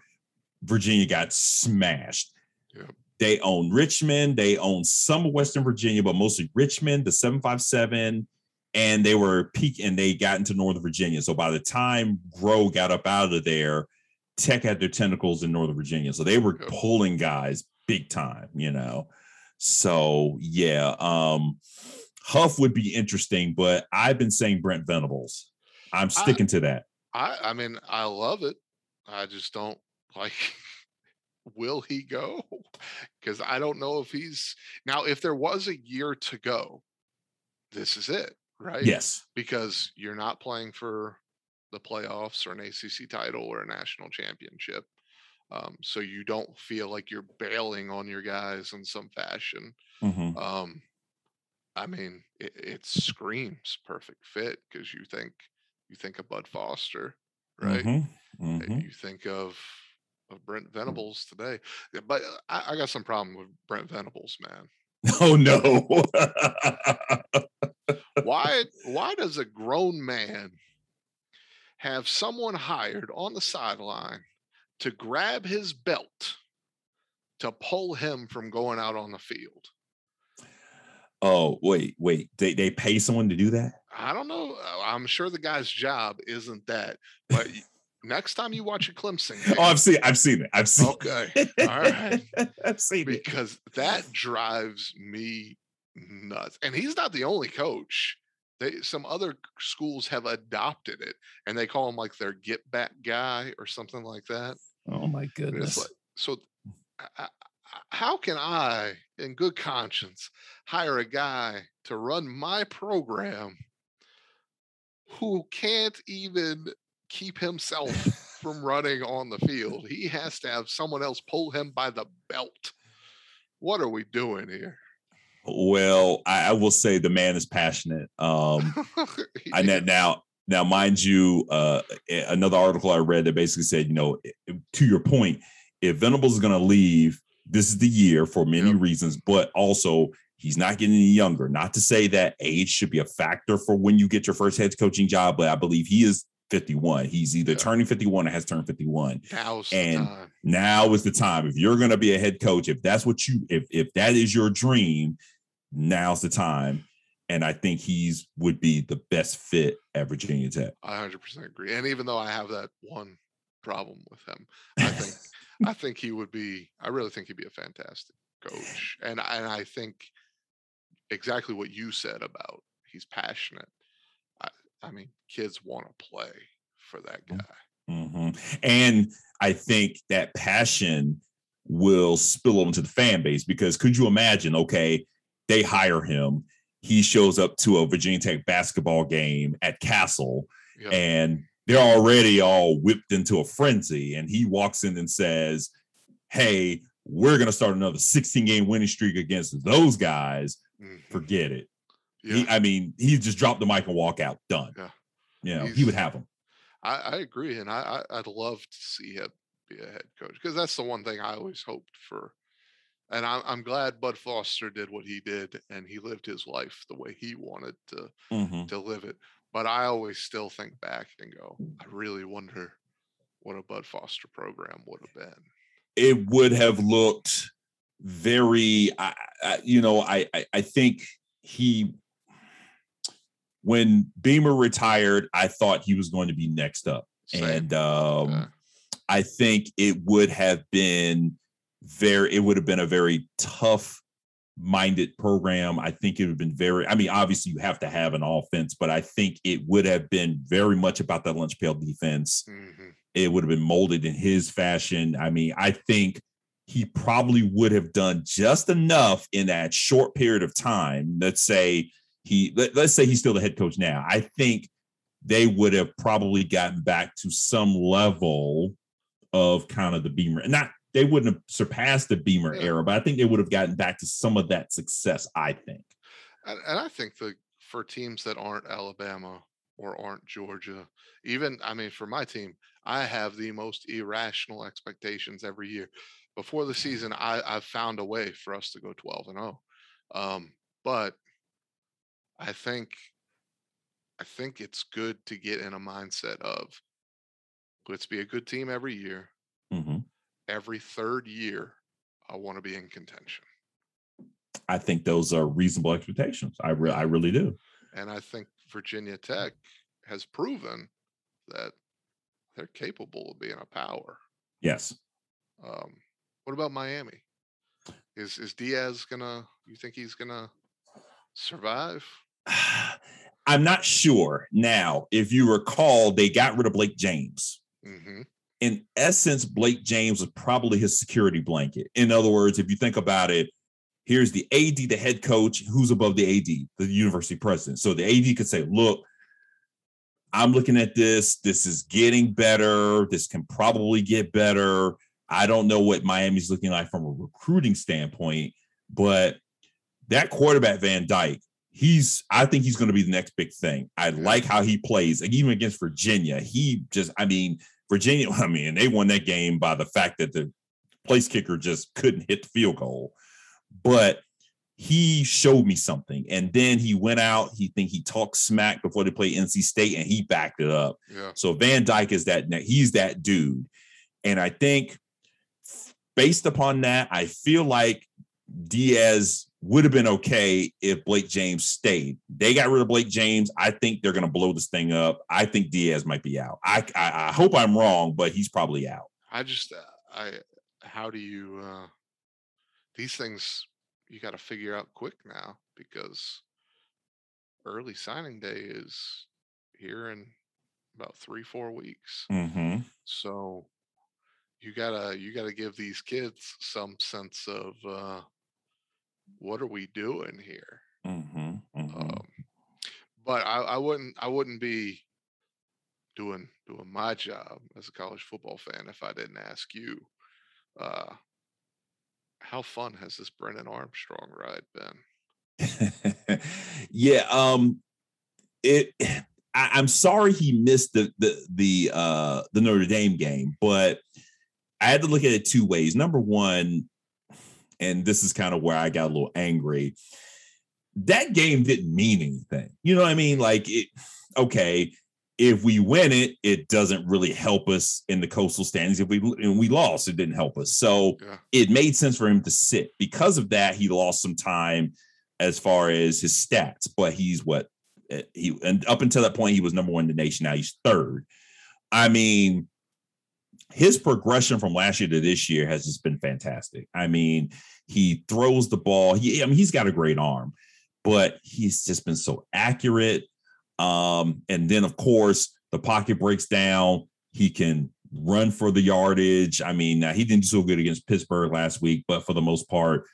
Virginia got smashed. Yep. They own Richmond. They own some of Western Virginia, but mostly Richmond, the seven five seven, and they were peak and they got into Northern Virginia. So by the time Groh got up out of there, Tech had their tentacles in Northern Virginia. So they were yep. pulling guys big time, you know? So yeah, um, Huff would be interesting, but I've been saying Brent Venables. I'm sticking I, to that. I, I mean, I love it. I just don't, like, will he go? Because I don't know if he's now, if there was a year to go, this is it, right? Yes. Because you're not playing for the playoffs or an A C C title or a national championship. Um, so you don't feel like you're bailing on your guys in some fashion. Mm-hmm. Um, I mean, it, it screams perfect fit because you think, you think of Bud Foster, right? Mm-hmm. Mm-hmm. You think of, of Brent Venables today, but I, I got some problem with Brent Venables, man. Oh no. why, why does a grown man have someone hired on the sideline to grab his belt to pull him from going out on the field? Oh, wait, wait, they, they pay someone to do that? I don't know. I'm sure the guy's job isn't that, but next time you watch a Clemson game. Oh, I've seen, I've seen it. I've seen okay. it. Okay. All right. I've seen because it. Because that drives me nuts. And he's not the only coach They, some other schools have adopted it, and they call him like their get back guy or something like that. Oh my goodness. Like, so I, I, how can I in good conscience hire a guy to run my program who can't even keep himself from running on the field? He has to have someone else pull him by the belt. What are we doing here? Well, I, I will say the man is passionate. Um, I now, now, mind you, uh, another article I read that basically said, you know, to your point, if Venables is going to leave, this is the year for many yep. reasons, but also he's not getting any younger. Not to say that age should be a factor for when you get your first head coaching job, but I believe he is fifty-one. He's either yeah. turning fifty-one or has turned fifty-one. Now's and now is the time. If you're going to be a head coach, if that's what you, if if that is your dream, now's the time. And I think he's would be the best fit at Virginia Tech. I one hundred percent agree. And even though I have that one problem with him, I think I think he would be, I really think he'd be a fantastic coach. And and I think exactly what you said about he's passionate. I, I mean, kids want to play for that guy. Mm-hmm. And I think that passion will spill over to the fan base, because could you imagine, okay, they hire him. He shows up to a Virginia Tech basketball game at Castle, yep. and they're already all whipped into a frenzy. And he walks in and says, hey, we're going to start another sixteen-game winning streak against those guys. Mm-hmm. Forget it. Yeah. He, I mean, he just dropped the mic and walk out. Done. Yeah. You know, he would have him. I, I agree. And I, I, I'd love to see him be a head coach, because that's the one thing I always hoped for. And I'm, I'm glad Bud Foster did what he did, and he lived his life the way he wanted to, mm-hmm. to live it. But I always still think back and go, I really wonder what a Bud Foster program would have been. It would have looked very, I, I, you know, I, I, I think he, when Beamer retired, I thought he was going to be next up. Same. And um, yeah. I think it would have been very, it would have been a very tough minded program. I think it would have been very, I mean, obviously you have to have an offense, but I think it would have been very much about that lunch pail defense. Mm-hmm. It would have been molded in his fashion. I mean, I think he probably would have done just enough in that short period of time. Let's say he, let, let's say he's still the head coach now. I think they would have probably gotten back to some level of kind of the Beamer, and not, they wouldn't have surpassed the Beamer yeah. era, but I think they would have gotten back to some of that success, I think. And, and I think the, for teams that aren't Alabama or aren't Georgia, even, I mean, for my team, I have the most irrational expectations every year. Before the season, I, I've found a way for us to go twelve and oh. Um, but I think, I think it's good to get in a mindset of, let's be a good team every year. Mm-hmm. Every third year, I want to be in contention. I think those are reasonable expectations. I, re- I really do. And I think Virginia Tech has proven that they're capable of being a power. Yes. Um, what about Miami? Is is Diaz gonna? You think he's gonna survive? I'm not sure. Now, if you recall, they got rid of Blake James. Mm-hmm. In essence, Blake James was probably his security blanket. In other words, if you think about it, here's the A D, the head coach, who's above the A D, the university president. So the A D could say, look, I'm looking at this. This is getting better. This can probably get better. I don't know what Miami's looking like from a recruiting standpoint, but that quarterback, Van Dyke, he's, I think he's going to be the next big thing. I like how he plays. And even against Virginia, he just, I mean, Virginia, I mean, they won that game by the fact that the place kicker just couldn't hit the field goal. But he showed me something. And then he went out, he think he talked smack before they played N C State, and he backed it up. Yeah. So Van Dyke is that, he's that dude. And I think based upon that, I feel like Diaz would have been okay if Blake James stayed. They got rid of Blake James. I think they're going to blow this thing up. I think Diaz might be out. I, I I hope I'm wrong, but he's probably out. I just, I, how do you, uh, these things you got to figure out quick now, because early signing day is here in about three, four weeks. Mm-hmm. So you gotta, you gotta give these kids some sense of, uh, what are we doing here? Mm-hmm. Mm-hmm. Um, but I, I wouldn't, I wouldn't be doing, doing my job as a college football fan if I didn't ask you, uh, how fun has this Brennan Armstrong ride been? yeah. Um, it, I, I'm sorry he missed the, the, the, uh, the Notre Dame game, but I had to look at it two ways. Number one, and this is kind of where I got a little angry, that game didn't mean anything. You know what I mean? Like, it, okay, if we win it, it doesn't really help us in the coastal standings. If we and we lost, it didn't help us. So yeah. It made sense for him to sit. Because of that, he lost some time as far as his stats. But he's what he and up until that point, he was number one in the nation. Now he's third. I mean, his progression from last year to this year has just been fantastic. I mean, he throws the ball. He, I mean, he's got a great arm, but he's just been so accurate. Um, and then, of course, the pocket breaks down. He can run for the yardage. I mean, he didn't do so good against Pittsburgh last week, but for the most part,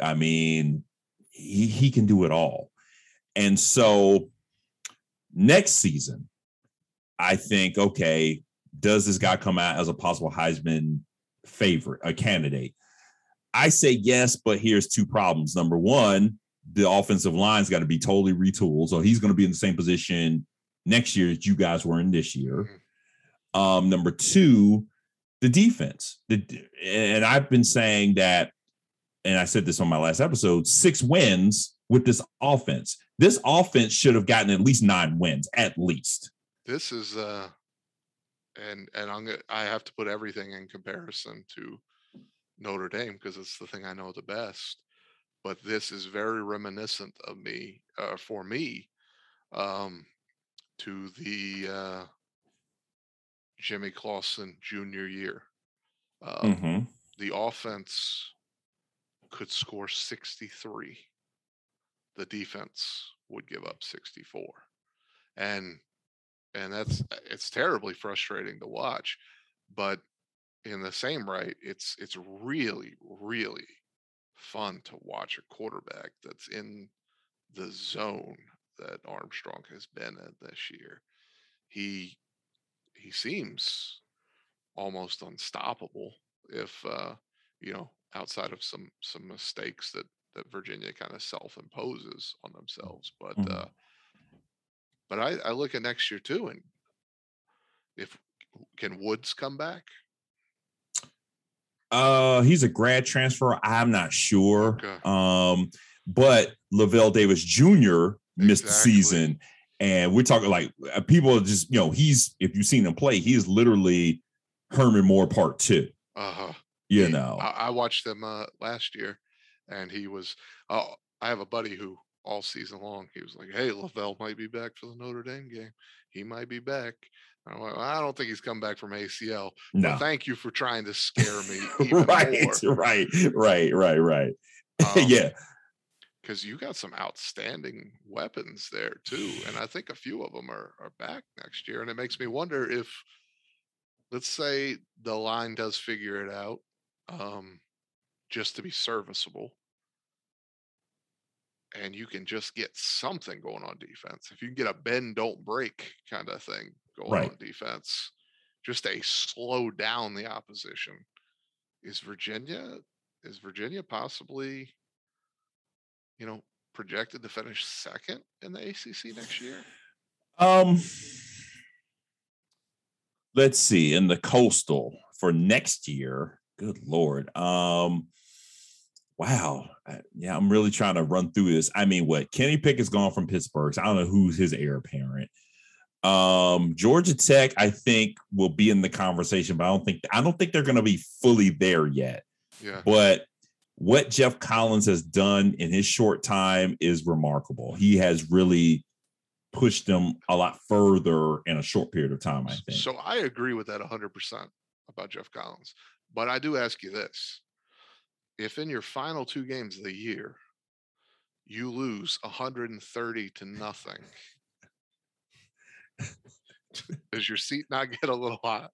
I mean, he, he can do it all. And so next season, I think, okay, does this guy come out as a possible Heisman favorite, a candidate? I say yes, but here's two problems. Number one, the offensive line's got to be totally retooled. So he's going to be in the same position next year that you guys were in this year. Um, number two, the defense. The, and I've been saying that, and I said this on my last episode, six wins with this offense. This offense should have gotten at least nine wins, at least. This is, uh, and and I'm gonna, I have to put everything in comparison to Notre Dame because it's the thing I know the best. But this is very reminiscent of me, uh, for me, um, to the uh, Jimmy Clausen junior year. Um, mm-hmm. The offense could score sixty-three. The defense would give up sixty-four, and and that's it's terribly frustrating to watch. But in the same right, it's it's really really. fun to watch a quarterback that's in the zone that Armstrong has been in this year. He he seems almost unstoppable if uh, you know, outside of some some mistakes that that Virginia kind of self-imposes on themselves. But mm-hmm. uh, but I, I look at next year too, and if can Woods come back? Uh, he's a grad transfer. I'm not sure. Okay. Um, but Lavelle Davis Junior missed exactly. the season, and we're talking like people are just, you know, he's, if you've seen him play, he is literally Herman Moore part two. Uh huh. You he, know, I, I watched him uh, last year, and he was. Uh, I have a buddy who all season long he was like, "Hey, Lavelle might be back for the Notre Dame game. He might be back." I don't think he's come back from A C L. No. But thank you for trying to scare me. Even right, more. right, right, right, right. Um, yeah. Because you got some outstanding weapons there, too. And I think a few of them are, are back next year. And it makes me wonder if, let's say, the line does figure it out um, just to be serviceable. And you can just get something going on defense. If you can get a bend, don't break kind of thing. Going right. on defense, just a slow down the opposition. Is Virginia is Virginia possibly, you know, projected to finish second in the A C C next year? Um, let's see, in the coastal for next year. Good Lord. Um, wow. Yeah, I'm really trying to run through this. I mean, what Kenny Pickett's gone from Pittsburgh. So I don't know who's his heir apparent. Um, Georgia Tech, I think, will be in the conversation, but I don't think I don't think they're going to be fully there yet. Yeah. But what Jeff Collins has done in his short time is remarkable. He has really pushed them a lot further in a short period of time, I think. So I agree with that one hundred percent about Jeff Collins. But I do ask you this. If in your final two games of the year, you lose one hundred thirty to nothing. Does your seat not get a little hot?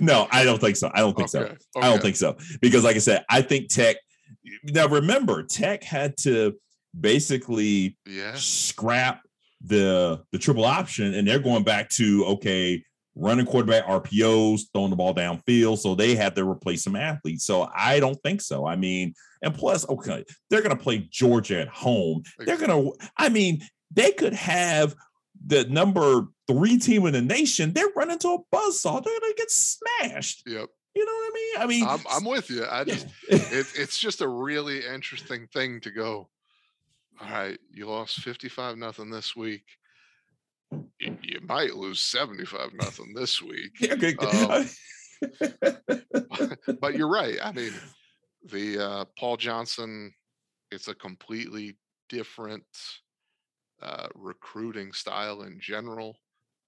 No, I don't think so. I don't think okay. so. Okay. I don't think so. Because like I said, I think Tech – now remember, Tech had to basically yeah. scrap the the triple option, and they're going back to, okay, running quarterback R P Os, throwing the ball downfield. So they had to replace some athletes. So I don't think so. I mean, and plus, okay, they're going to play Georgia at home. They're going to – I mean, they could have – the number three team in the nation, they're running to a buzzsaw. They're going to get smashed. Yep. You know what I mean? I mean, I'm, I'm with you. I just, it, it's just a really interesting thing to go, all right, you lost fifty-five nothing this week. You, you might lose seventy-five nothing this week. Yeah, okay. um, but, but you're right. I mean, the uh, Paul Johnson, it's a completely different Uh, recruiting style in general.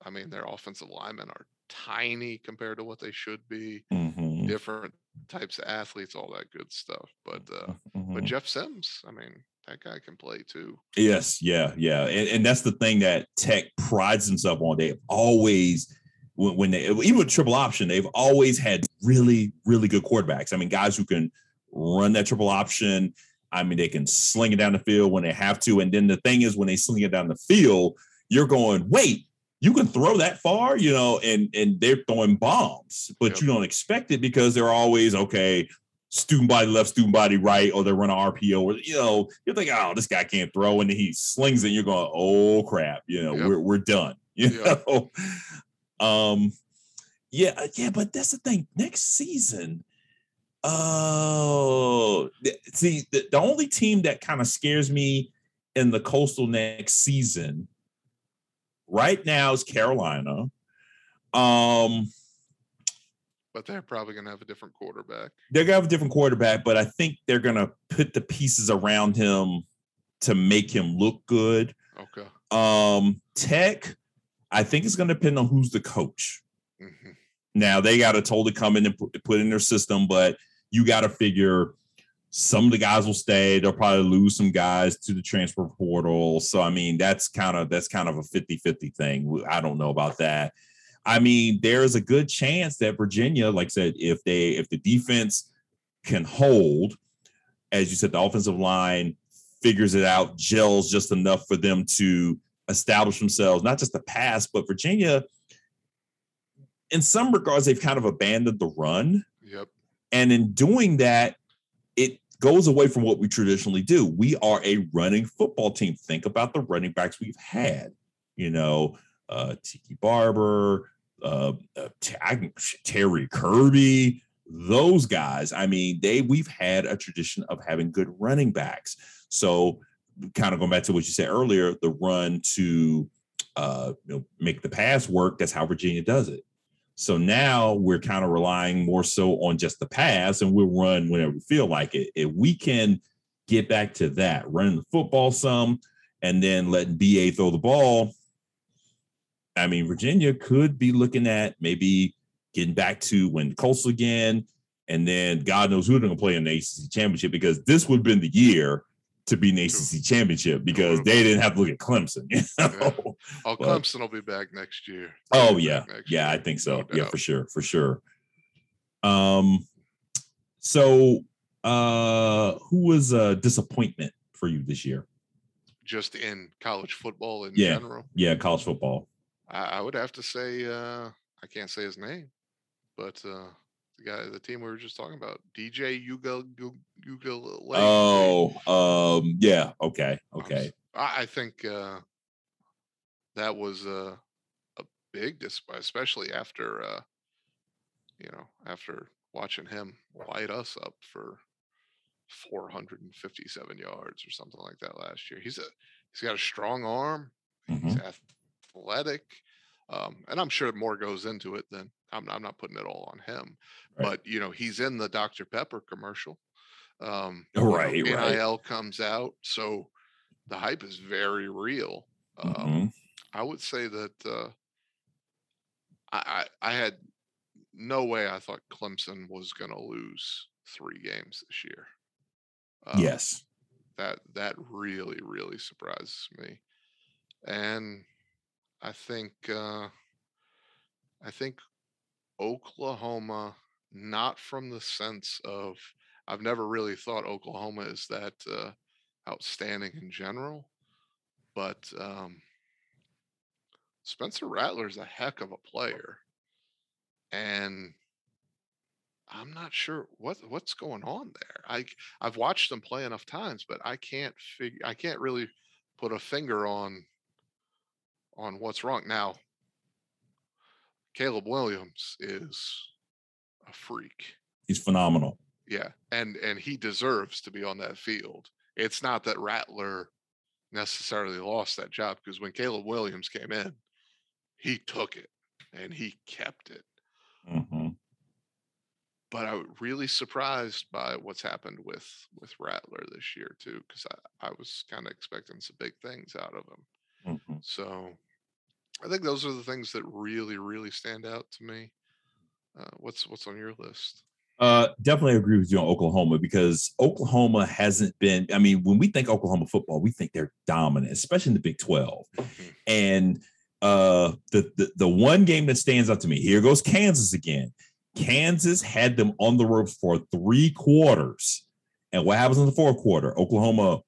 I mean, their offensive linemen are tiny compared to what they should be. Mm-hmm. Different types of athletes, all that good stuff. But uh, mm-hmm. but Jeff Sims, I mean, that guy can play too. Yes, yeah, yeah, and, and that's the thing that Tech prides themselves on. They've always, when, when they even with triple option, they've always had really, really good quarterbacks. I mean, guys who can run that triple option. I mean, they can sling it down the field when they have to. And then the thing is, when they sling it down the field, you're going, wait, you can throw that far, you know, and and they're throwing bombs, but yep. you don't expect it because they're always, okay, student body left, student body right, or they run an R P O, or, you know, you're thinking, oh, this guy can't throw. And he slings it, and you're going, oh, crap, you know, yep. we're we're done, you yep. know. Um, yeah, yeah, but that's the thing. Next season, Oh, see, the, the only team that kind of scares me in the Coastal next season right now is Carolina. Um, but they're probably going to have a different quarterback. They're going to have a different quarterback, but I think they're going to put the pieces around him to make him look good. Okay. Um, Tech, I think it's going to depend on who's the coach. Mm-hmm. Now, they got to totally come in and put in their system, but you got to figure some of the guys will stay. They'll probably lose some guys to the transfer portal. So, I mean, that's kind of that's kind of a fifty-fifty thing. I don't know about that. I mean, there is a good chance that Virginia, like I said, if they if the defense can hold, as you said, the offensive line figures it out, gels just enough for them to establish themselves, not just the pass, but Virginia, in some regards, they've kind of abandoned the run. Yep. And in doing that, it goes away from what we traditionally do. We are a running football team. Think about the running backs we've had. You know, uh, Tiki Barber, uh, uh, Terry Kirby, those guys. I mean, they we've had a tradition of having good running backs. So kind of going back to what you said earlier, the run to uh, you know, make the pass work, that's how Virginia does it. So now we're kind of relying more so on just the pass, and we'll run whenever we feel like it. If we can get back to that, running the football some, and then letting B A throw the ball, I mean, Virginia could be looking at maybe getting back to when Coastal again, and then God knows who they're going to play in the A C C Championship, because this would have been the year to be in the A C C Championship, because they didn't have to look at Clemson. You know? Yeah. Oh, but Clemson will be back next year. They'll oh yeah. Yeah. Year. I think so. No yeah, doubt. for sure. For sure. Um, so uh, who was a disappointment for you this year? Just in college football in yeah. general. Yeah. College football. I, I would have to say, uh, I can't say his name, but uh, the guy, the team we were just talking about, D J Uiagalelei. Oh, um, yeah. Okay. Okay. I, I think uh, that was a, a big disappointment, especially after, uh, you know, after watching him light us up for four hundred fifty-seven yards or something like that last year. He's a, he's got a strong arm. Mm-hmm. He's athletic. Um, and I'm sure more goes into it than I'm, I'm not putting it all on him, right. But you know, he's in the Doctor Pepper commercial. Um, right, you know, right. N I L comes out. So the hype is very real. Um, mm-hmm. I would say that, uh, I, I, I had no way. I thought Clemson was going to lose three games this year. Um, yes. That that really, really surprises me. And I think uh, I think Oklahoma, not from the sense of, I've never really thought Oklahoma is that uh, outstanding in general, but um, Spencer Rattler is a heck of a player. And I'm not sure what what's going on there. I I've watched them play enough times, but I can't figure. I can't really put a finger on on what's wrong. Now, Caleb Williams is a freak. He's phenomenal. Yeah, and and he deserves to be on that field. It's not that Rattler necessarily lost that job, because when Caleb Williams came in, he took it and he kept it. Mm-hmm. But I'm really surprised by what's happened with, with Rattler this year, too, because I, I was kind of expecting some big things out of him. Mm-hmm. So I think those are the things that really, really stand out to me. Uh, what's what's on your list? Uh, definitely agree with you on Oklahoma, because Oklahoma hasn't been – I mean, when we think Oklahoma football, we think they're dominant, especially in the Big twelve. Mm-hmm. And uh, the, the the one game that stands out to me, here goes Kansas again. Kansas had them on the ropes for three quarters. And what happens in the fourth quarter? Oklahoma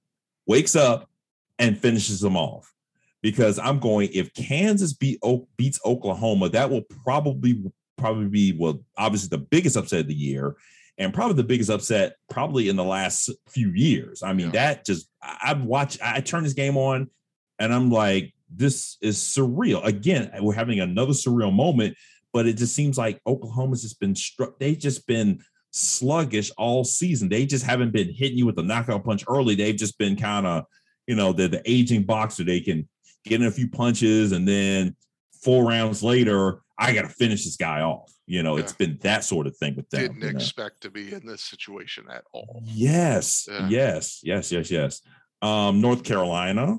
wakes up and finishes them off. Because I'm going, if Kansas beat, beats Oklahoma, that will probably probably be, well, obviously the biggest upset of the year, and probably the biggest upset probably in the last few years. I mean, yeah. that just, I've watched, I turn this game on, and I'm like, this is surreal. Again, we're having another surreal moment. But it just seems like Oklahoma's just been struck. They've just been sluggish all season. They just haven't been hitting you with a knockout punch early. They've just been kind of, you know, they're the aging boxer. They can get in a few punches, and then four rounds later, I got to finish this guy off. You know, yeah. It's been that sort of thing with them. Didn't you know? expect to be in this situation at all. Yes, yeah. yes, yes, yes, yes. Um, North Carolina.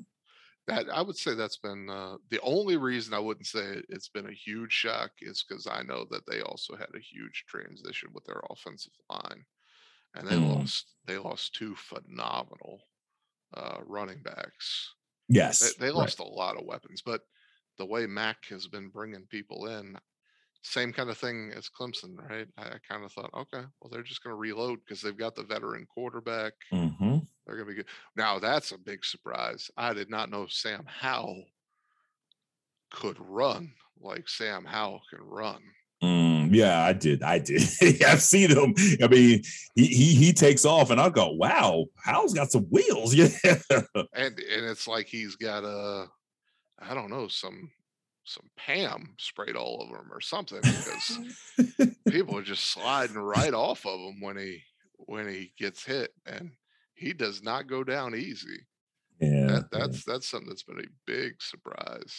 That, I would say that's been uh, the only reason I wouldn't say it, it's been a huge shock is because I know that they also had a huge transition with their offensive line, and they mm. lost they lost two phenomenal uh, running backs. Yes, they, they lost right. a lot of weapons, but the way Mac has been bringing people in, same kind of thing as Clemson, right? I, I kind of thought, okay, well they're just going to reload because they've got the veteran quarterback. Mm-hmm. They're going to be good. Now, that's a big surprise. I did not know Sam Howell could run like Sam Howell can run. Mm, yeah, I did. I did. I've seen him. I mean, he, he he takes off, and I go, wow, Howell's got some wheels. Yeah. And and it's like he's got a, I don't know, some some Pam sprayed all over him or something, because people are just sliding right off of him when he when he gets hit. And he does not go down easy. Yeah, that, that's yeah. that's something that's been a big surprise.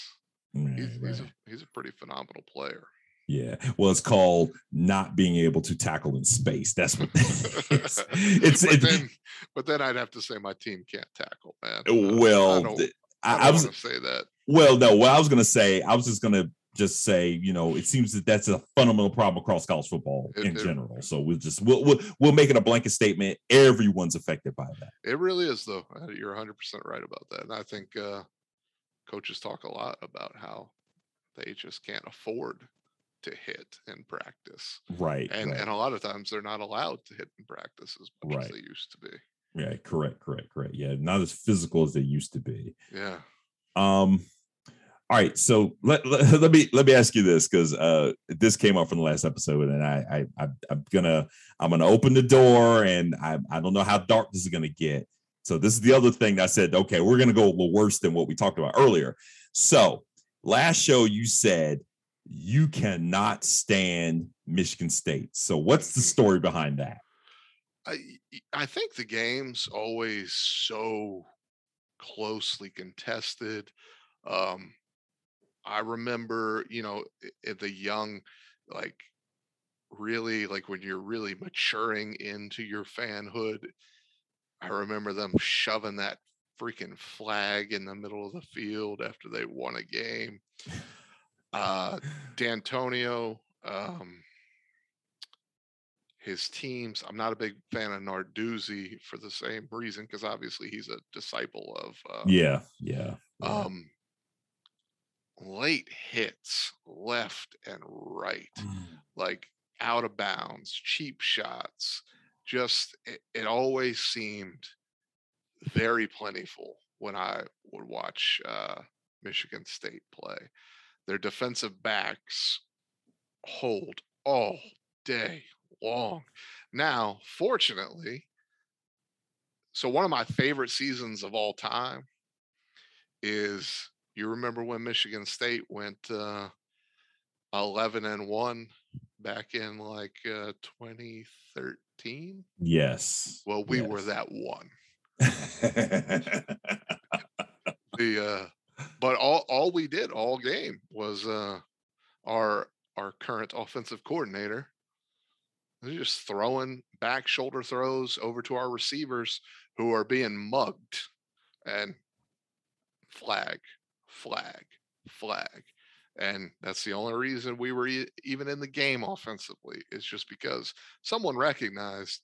Right, he's right. He's, a, he's a pretty phenomenal player. Yeah, well, it's called not being able to tackle in space. That's what that is. It's, but, it, then, but then I'd have to say my team can't tackle, man. Well, I don't, I don't I was, want to say that. Well, no, what I was going to say, I was just going to just say, you know, it seems that that's a fundamental problem across college football it, in it, general. So we'll just we'll, we'll we'll make it a blanket statement. Everyone's affected by that. It really is, though. You're one hundred percent right about that. And I think uh, coaches talk a lot about how they just can't afford to hit in practice. Right. And right. and a lot of times they're not allowed to hit in practice as much right. as they used to be. Yeah. Correct. Correct. Correct. Yeah. Not as physical as they used to be. Yeah. Um. All right, so let, let let me let me ask you this, because uh, this came up from the last episode, and I, I I I'm gonna I'm gonna open the door, and I I don't know how dark this is gonna get. So this is the other thing that I said. Okay, we're gonna go a little worse than what we talked about earlier. So last show you said you cannot stand Michigan State. So what's the story behind that? I I think the game's always so closely contested. Um, I remember, you know, the young, like really, like when you're really maturing into your fanhood, I remember them shoving that freaking flag in the middle of the field after they won a game. Uh, D'Antonio, um, his teams. I'm not a big fan of Narduzzi for the same reason, because obviously he's a disciple of uh, yeah, yeah, yeah. Um, late hits left and right, mm. like out of bounds, cheap shots. Just it, it always seemed very plentiful when I would watch uh, Michigan State play. Their defensive backs hold all day long. Now, fortunately, so one of my favorite seasons of all time is, you remember when Michigan State went uh, eleven and one back in like uh, twenty thirteen? Yes. Well, we yes. were that one. the uh, but all all we did all game was uh, our our current offensive coordinator was just throwing back shoulder throws over to our receivers who are being mugged, and flag, flag, flag, and that's the only reason we were e- even in the game offensively. It's just because someone recognized,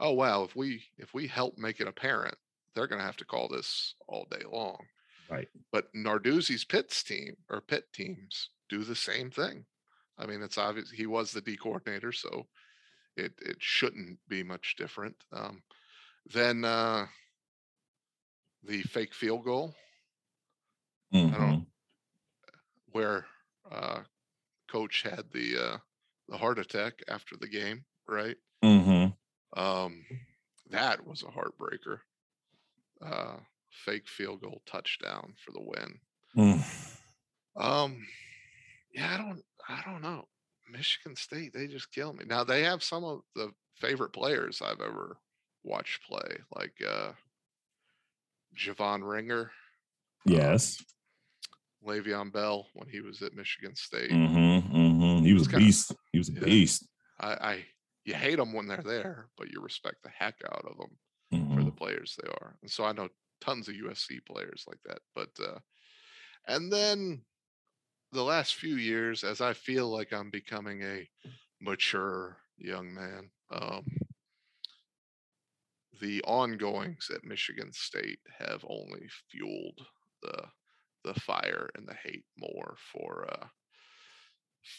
oh wow, if we if we help make it apparent, they're going to have to call this all day long. Right. But Narduzzi's Pitt's team or Pitt teams do the same thing. I mean, it's obvious he was the D coordinator, so it it shouldn't be much different. Um, then uh, the fake field goal, mm-hmm. I don't know, where uh, Coach had the uh, the heart attack after the game, right? Mm-hmm. Um, that was a heartbreaker. Uh, fake field goal touchdown for the win. Mm. Um, yeah, I don't, I don't know. Michigan State, they just kill me. Now they have some of the favorite players I've ever watched play, like uh, Javon Ringer. Yes. Um, Le'Veon Bell when he was at Michigan State. Mm-hmm, mm-hmm. He was a beast. Of, he was a yeah, beast. I. I You hate them when they're there, but you respect the heck out of them mm-hmm. for the players they are. And so I know tons of U S C players like that. But uh, and then the last few years, as I feel like I'm becoming a mature young man, um, the ongoings at Michigan State have only fueled the the fire and the hate more for uh,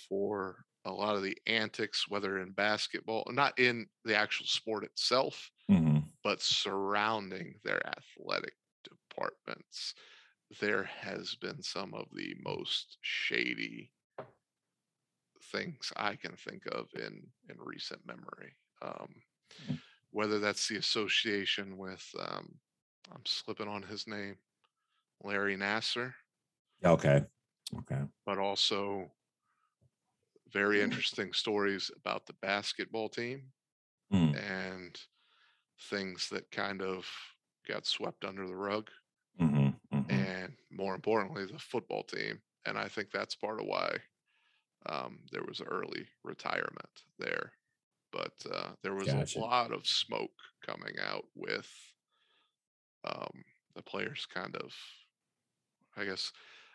for. a lot of the antics, whether in basketball, not in the actual sport itself, mm-hmm. but surrounding their athletic departments, there has been some of the most shady things I can think of in, in recent memory. Um, whether that's the association with, um, I'm slipping on his name, Larry Nassar. Okay. Okay. But also, very interesting stories about the basketball team mm. and things that kind of got swept under the rug. Mm-hmm, mm-hmm. And more importantly, the football team. And I think that's part of why um, there was early retirement there. But uh, there was gotcha. a lot of smoke coming out with um, the players kind of, I guess,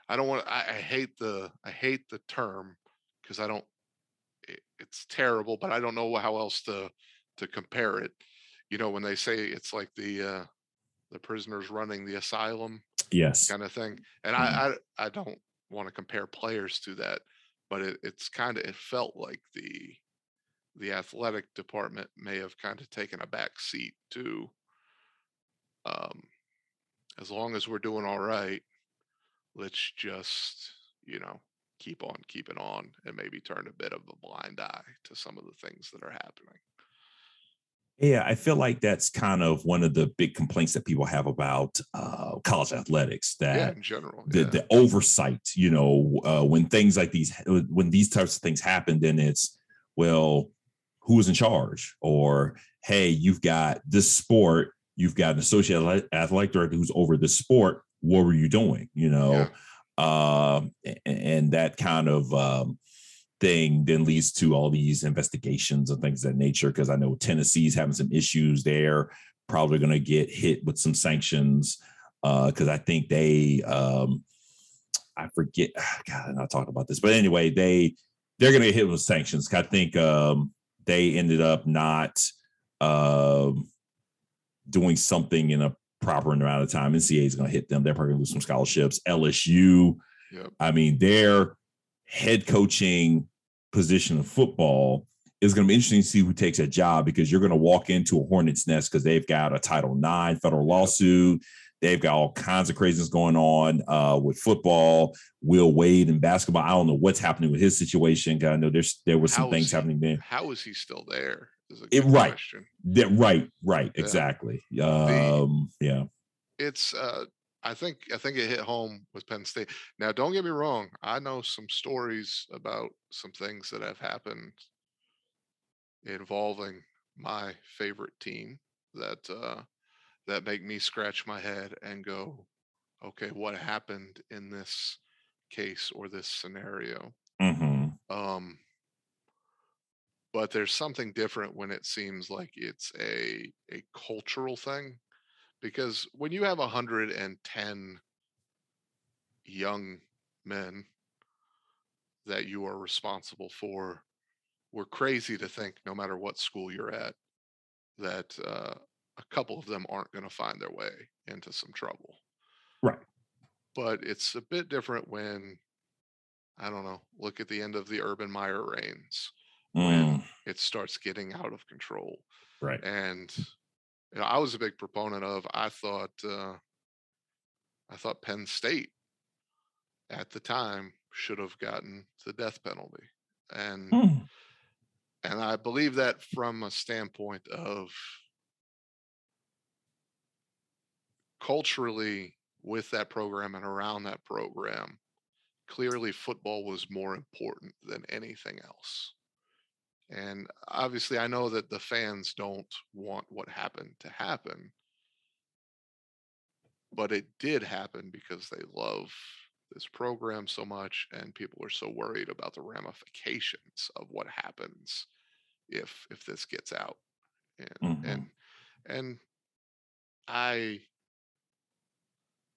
I don't want to, I, I hate the, I hate the term, because I don't, it, it's terrible, but I don't know how else to to compare it. You know, when they say it's like the uh, the prisoners running the asylum, yes, kind of thing. And mm-hmm. I, I I don't want to compare players to that, but it, it's kind of it felt like the the athletic department may have kind of taken a back seat to, um, as long as we're doing all right, let's just, you know, keep on keeping on and maybe turn a bit of a blind eye to some of the things that are happening. Yeah, I feel like that's kind of one of the big complaints that people have about uh, college athletics, that yeah, in general, the, yeah. the oversight, you know, uh, when things like these, when these types of things happen, then it's, well, who is in charge? Or, hey, you've got this sport, you've got an associate athletic director who's over this sport. What were you doing? You know? Yeah. Um, and, and that kind of um, thing then leads to all these investigations and things of that nature, because I know Tennessee's having some issues there, probably going to get hit with some sanctions, because uh, I think they, um, I forget, God, I'm not talking about this, but anyway, they, they're going to get hit with sanctions. I think um, they ended up not uh, doing something in a proper amount of time. N C A A is going to hit them. They're probably going to lose some scholarships. L S U, yep. I mean, their head coaching position of football is going to be interesting to see who takes that job, because you're going to walk into a hornet's nest because they've got a Title nine federal lawsuit. They've got all kinds of craziness going on uh, with football. Will Wade in basketball. I don't know what's happening with his situation. I know there's there were some how things he, happening there. How is he still there? Is a good it, right. question. The, right, right, yeah. exactly. Um, the, yeah. It's uh, I think I think it hit home with Penn State. Now, don't get me wrong. I know some stories about some things that have happened involving my favorite team that uh, that make me scratch my head and go, okay, what happened in this case or this scenario? Mm-hmm. Um, but there's something different when it seems like it's a a cultural thing, because when you have one hundred ten young men that you are responsible for, we're crazy to think, no matter what school you're at, that uh, a couple of them aren't going to find their way into some trouble. Right. But it's a bit different when, I don't know, look at the end of the Urban Meyer reigns, mm. when it starts getting out of control. Right. And you know, I was a big proponent of, I thought, uh, I thought Penn State at the time should have gotten the death penalty. And mm. And I believe that from a standpoint of culturally with that program and around that program, clearly football was more important than anything else. And obviously I know that the fans don't want what happened to happen, but it did happen because they love this program so much and people are so worried about the ramifications of what happens if if this gets out. And mm-hmm. and and I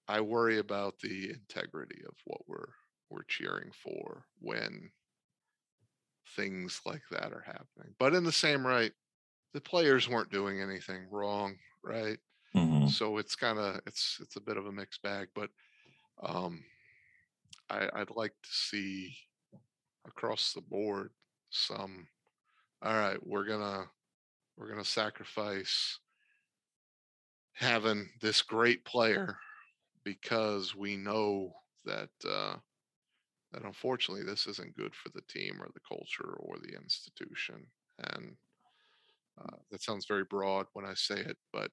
I worry about the integrity of what we're we're cheering for when things like that are happening. But in the same right, the players weren't doing anything wrong, right? Mm-hmm. So it's kind of it's it's a bit of a mixed bag, but um I, I'd like to see across the board some, all right, we're gonna we're gonna sacrifice having this great player because we know that uh, that unfortunately this isn't good for the team or the culture or the institution. And uh, that sounds very broad when I say it, but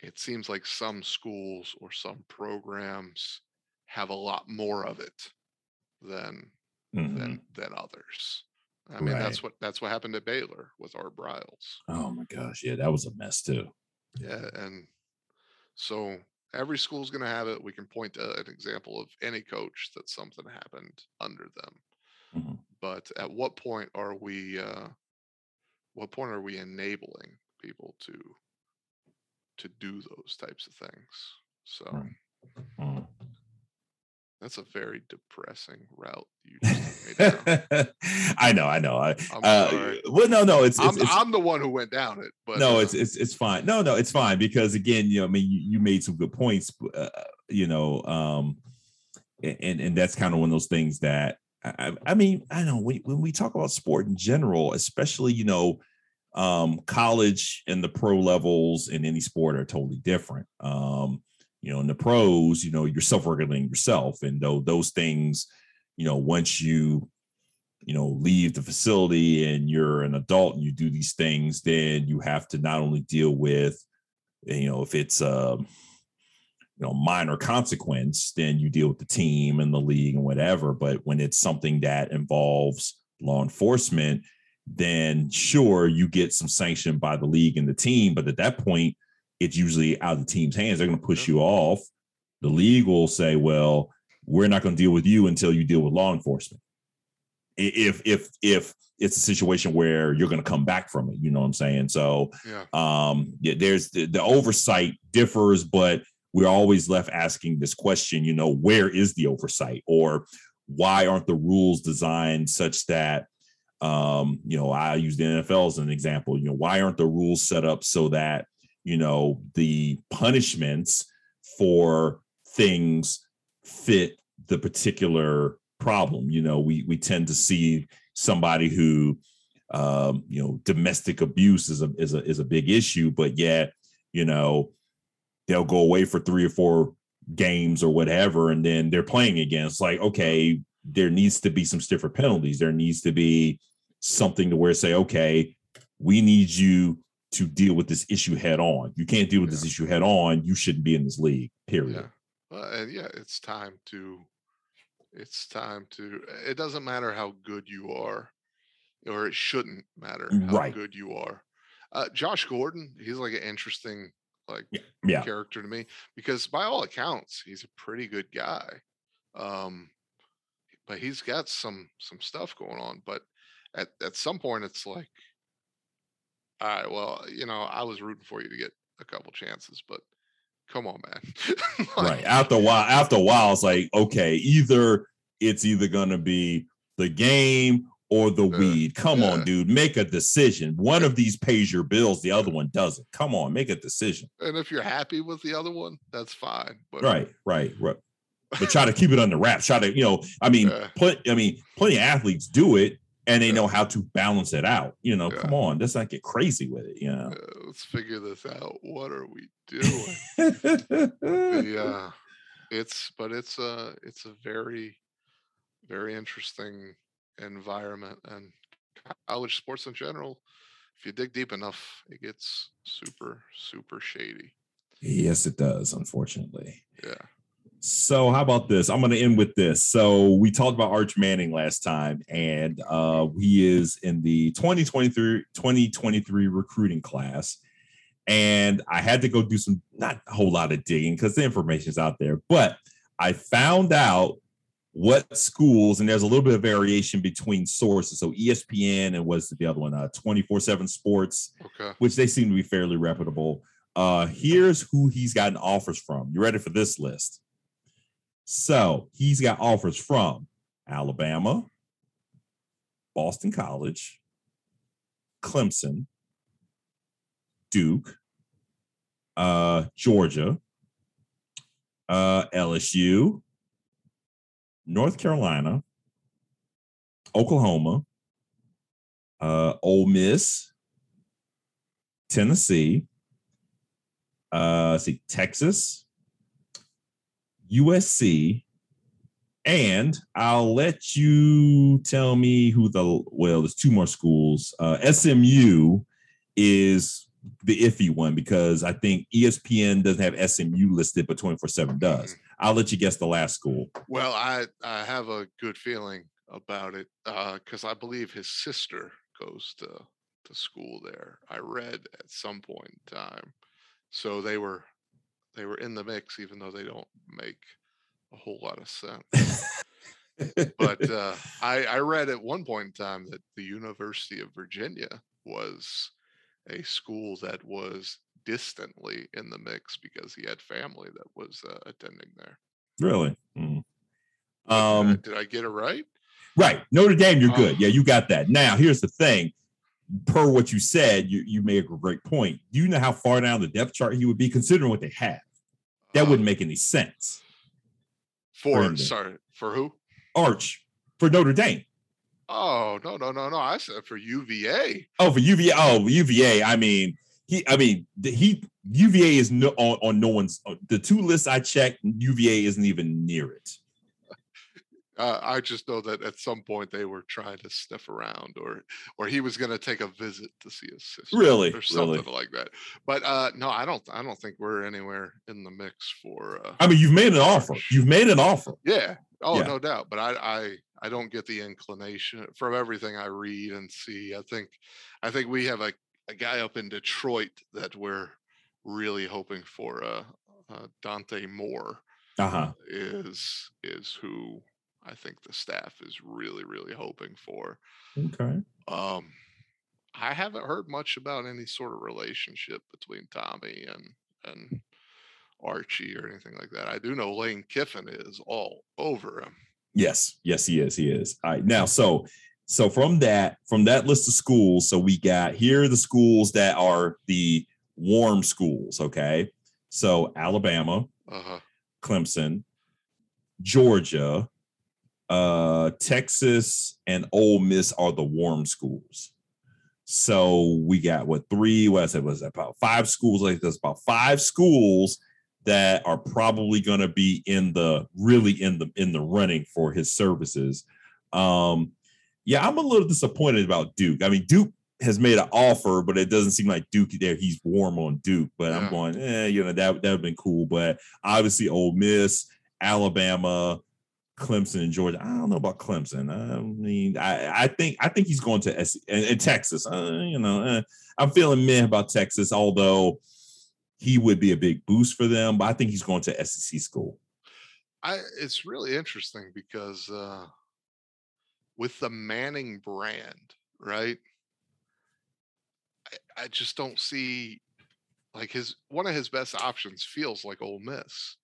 it seems like some schools or some programs have a lot more of it than mm-hmm. than than others. I mean, right. that's what that's what happened at Baylor with Art Briles. Oh my gosh, yeah, that was a mess too. Yeah, and so every school's going to have it. We can point to an example of any coach that something happened under them. Mm-hmm. But at what point are we? Uh, what point are we enabling people to to do those types of things? So. Right. Mm-hmm. That's a very depressing route you just made down. I know, I know. I, uh, well, no, no, it's, it's, I'm, it's I'm the one who went down it. But no, uh, it's it's it's fine. No, no, it's fine because again, you know, I mean, you, you made some good points. Uh, you know, um, and and that's kind of one of those things that I, I mean, I know when when we talk about sport in general, especially you know, um, college and the pro levels in any sport are totally different. Um, You know, in the pros, you know, you're self-regulating yourself. And though those things, you know, once you, you know, leave the facility and you're an adult and you do these things, then you have to not only deal with, you know, if it's a, you know, minor consequence, then you deal with the team and the league and whatever. But when it's something that involves law enforcement, then sure, you get some sanction by the league and the team. But at that point, it's usually out of the team's hands. They're going to push you off. The league will say, well, we're not going to deal with you until you deal with law enforcement. If, if, if it's a situation where you're going to come back from it, you know what I'm saying? So yeah. Um, yeah, there's the, the oversight differs, but we're always left asking this question, you know, where is the oversight or why aren't the rules designed such that Um, you know, I use the N F L as an example. You know, why aren't the rules set up so that, you know, the punishments for things fit the particular problem? You know, we we tend to see somebody who, um, you know, domestic abuse is a is a is a big issue, but yet, you know, they'll go away for three or four games or whatever, and then they're playing again. It's like, okay, there needs to be some stiffer penalties. There needs to be something to where say, okay, we need you to deal with this issue head on. You can't deal with yeah. this issue head on. You shouldn't be in this league, period. Yeah. Well, and yeah, it's time to, it's time to, it doesn't matter how good you are, or it shouldn't matter how right. good you are. Uh, Josh Gordon, he's like an interesting like yeah. Yeah. character to me, because by all accounts, he's a pretty good guy. Um, But he's got some some stuff going on. But at, at some point, it's like, all right, well, you know, I was rooting for you to get a couple chances, but come on, man. like, right. After a while, after a while, it's like, okay, either it's either gonna be the game or the uh, weed. Come yeah. on, dude, make a decision. One of these pays your bills, the other one doesn't. Come on, make a decision. And if you're happy with the other one, that's fine. But right, right, right. But try to keep it under wraps. Try to, you know, I mean, yeah. put, I mean, plenty of athletes do it, and they yeah. know how to balance it out. You know, yeah. come on, let's not get crazy with it. You know, yeah, let's figure this out. What are we doing? the, uh, it's, but it's a, it's a very, very interesting environment, and college sports in general. If you dig deep enough, it gets super, super shady. Yes, it does. Unfortunately. Yeah. So how about this? I'm going to end with this. So we talked about Arch Manning last time, and uh, he is in the twenty twenty-three recruiting class. And I had to go do some, not a whole lot of digging because the information's out there, but I found out what schools, and there's a little bit of variation between sources. So E S P N and what's the other one? Uh, twenty-four seven Sports, okay. which they seem to be fairly reputable. Uh, here's who he's gotten offers from. You ready for this list? So he's got offers from Alabama, Boston College, Clemson, Duke, uh, Georgia, uh, L S U, North Carolina, Oklahoma, uh, Ole Miss, Tennessee, uh, see, Texas, U S C, and I'll let you tell me who the, well, there's two more schools. Uh, S M U is the iffy one because I think E S P N doesn't have S M U listed, but twenty-four seven does. I'll let you guess the last school. Well, I, I have a good feeling about it because uh, I believe his sister goes to, to school there. I read at some point in time. So they were... They were in the mix, even though they don't make a whole lot of sense. but uh, I, I read at one point in time that the University of Virginia was a school that was distantly in the mix because he had family that was uh, attending there. Really? Mm. Um, did, I, did I get it right? Right. Notre Dame, you're um, good. Yeah, you got that. Now, here's the thing. Per what you said, you, you made a great point. Do you know how far down the depth chart he would be considering what they have? That um, wouldn't make any sense. For, for sorry, for who? Arch, for Notre Dame. Oh, no, no, no, no. I said for U V A. Oh, for U V A. Oh, U V A. I mean, he, I mean, he, U V A is no, on, on no one's, the two lists I checked, U V A isn't even near it. Uh, I just know that at some point they were trying to sniff around, or or he was going to take a visit to see his sister, really, or something really. like that. But uh, no, I don't. I don't think we're anywhere in the mix for. Uh, I mean, you've made an offer. You've made an offer. Yeah. Oh, yeah. No doubt. But I, I, I don't get the inclination from everything I read and see. I think, I think we have a, a guy up in Detroit that we're really hoping for. Uh, uh, Dante Moore uh-huh. is is who. I think the staff is really, really hoping for. Okay. Um, I haven't heard much about any sort of relationship between Tommy and and Archie or anything like that. I do know Lane Kiffin is all over him. Yes, yes, he is. He is. All right. Now, so So from that, from that list of schools, so we got, here are the schools that are the warm schools, okay? So Alabama, uh-huh. Clemson, Georgia, uh, Texas, and Ole Miss are the warm schools. So we got what three, what I said, was about five schools like this, about five schools that are probably going to be in the really in the, in the running for his services. Um, yeah, I'm a little disappointed about Duke. I mean, Duke has made an offer, but it doesn't seem like Duke there. He's warm on Duke, but yeah. I'm going, eh, you know, that, that would have been cool. But obviously Ole Miss, Alabama, Clemson and Georgia. I don't know about Clemson. I mean, I, I think I think he's going to S- and, and Texas. Uh, you know, uh, I'm feeling meh about Texas, although he would be a big boost for them. But I think he's going to S E C school. I, it's really interesting because uh, with the Manning brand, right? I, I just don't see like his one of his best options feels like Ole Miss.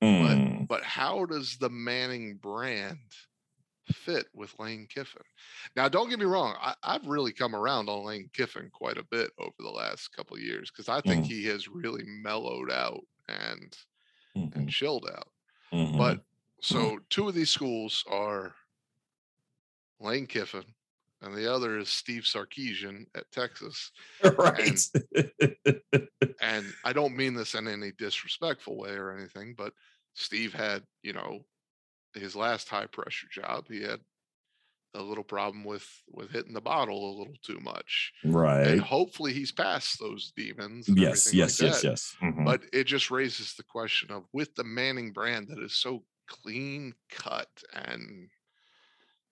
But, but how does the Manning brand fit with Lane Kiffin? Now, don't get me wrong. I, I've really come around on Lane Kiffin quite a bit over the last couple of years because I think mm-hmm. he has really mellowed out and mm-hmm. and chilled out. Mm-hmm. But so mm-hmm. two of these schools are Lane Kiffin, and the other is Steve Sarkeesian at Texas. Right. And, and I don't mean this in any disrespectful way or anything, but Steve had, you know, his last high pressure job, he had a little problem with, with hitting the bottle a little too much. Right. And hopefully he's past those demons. And yes, yes, like yes, that. yes. Mm-hmm. But it just raises the question of with the Manning brand that is so clean cut and,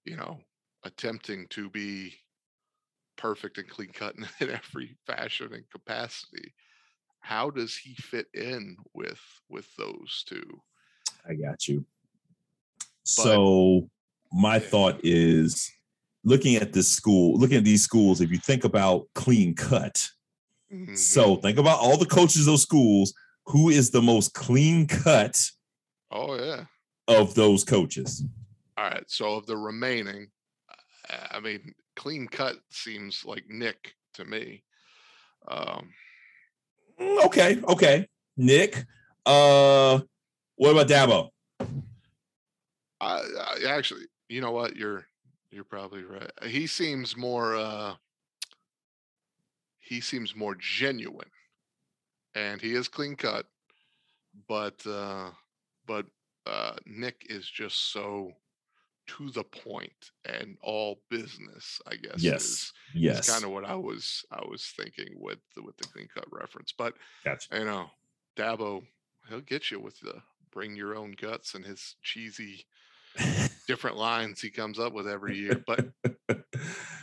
you know, attempting to be perfect and clean cut in every fashion and capacity. How does he fit in with, with those two? I got you. But, so my yeah. thought is looking at this school, looking at these schools, if you think about clean cut, mm-hmm. so think about all the coaches of those schools, who is the most clean cut oh yeah, of those coaches? All right. So of the remaining, I mean, clean cut seems like Nick to me. Um, okay, okay, Nick. Uh, what about Dabo? I, I actually, you know what? You're you're probably right. He seems more. Uh, he seems more genuine, and he is clean cut. But uh, but uh, Nick is just so. To the point and all business, I guess. Yes, is, yes. Is kind of what I was I was thinking with the, with the clean cut reference, but gotcha. You know, Dabo, he'll get you with the bring your own guts and his cheesy different lines he comes up with every year. But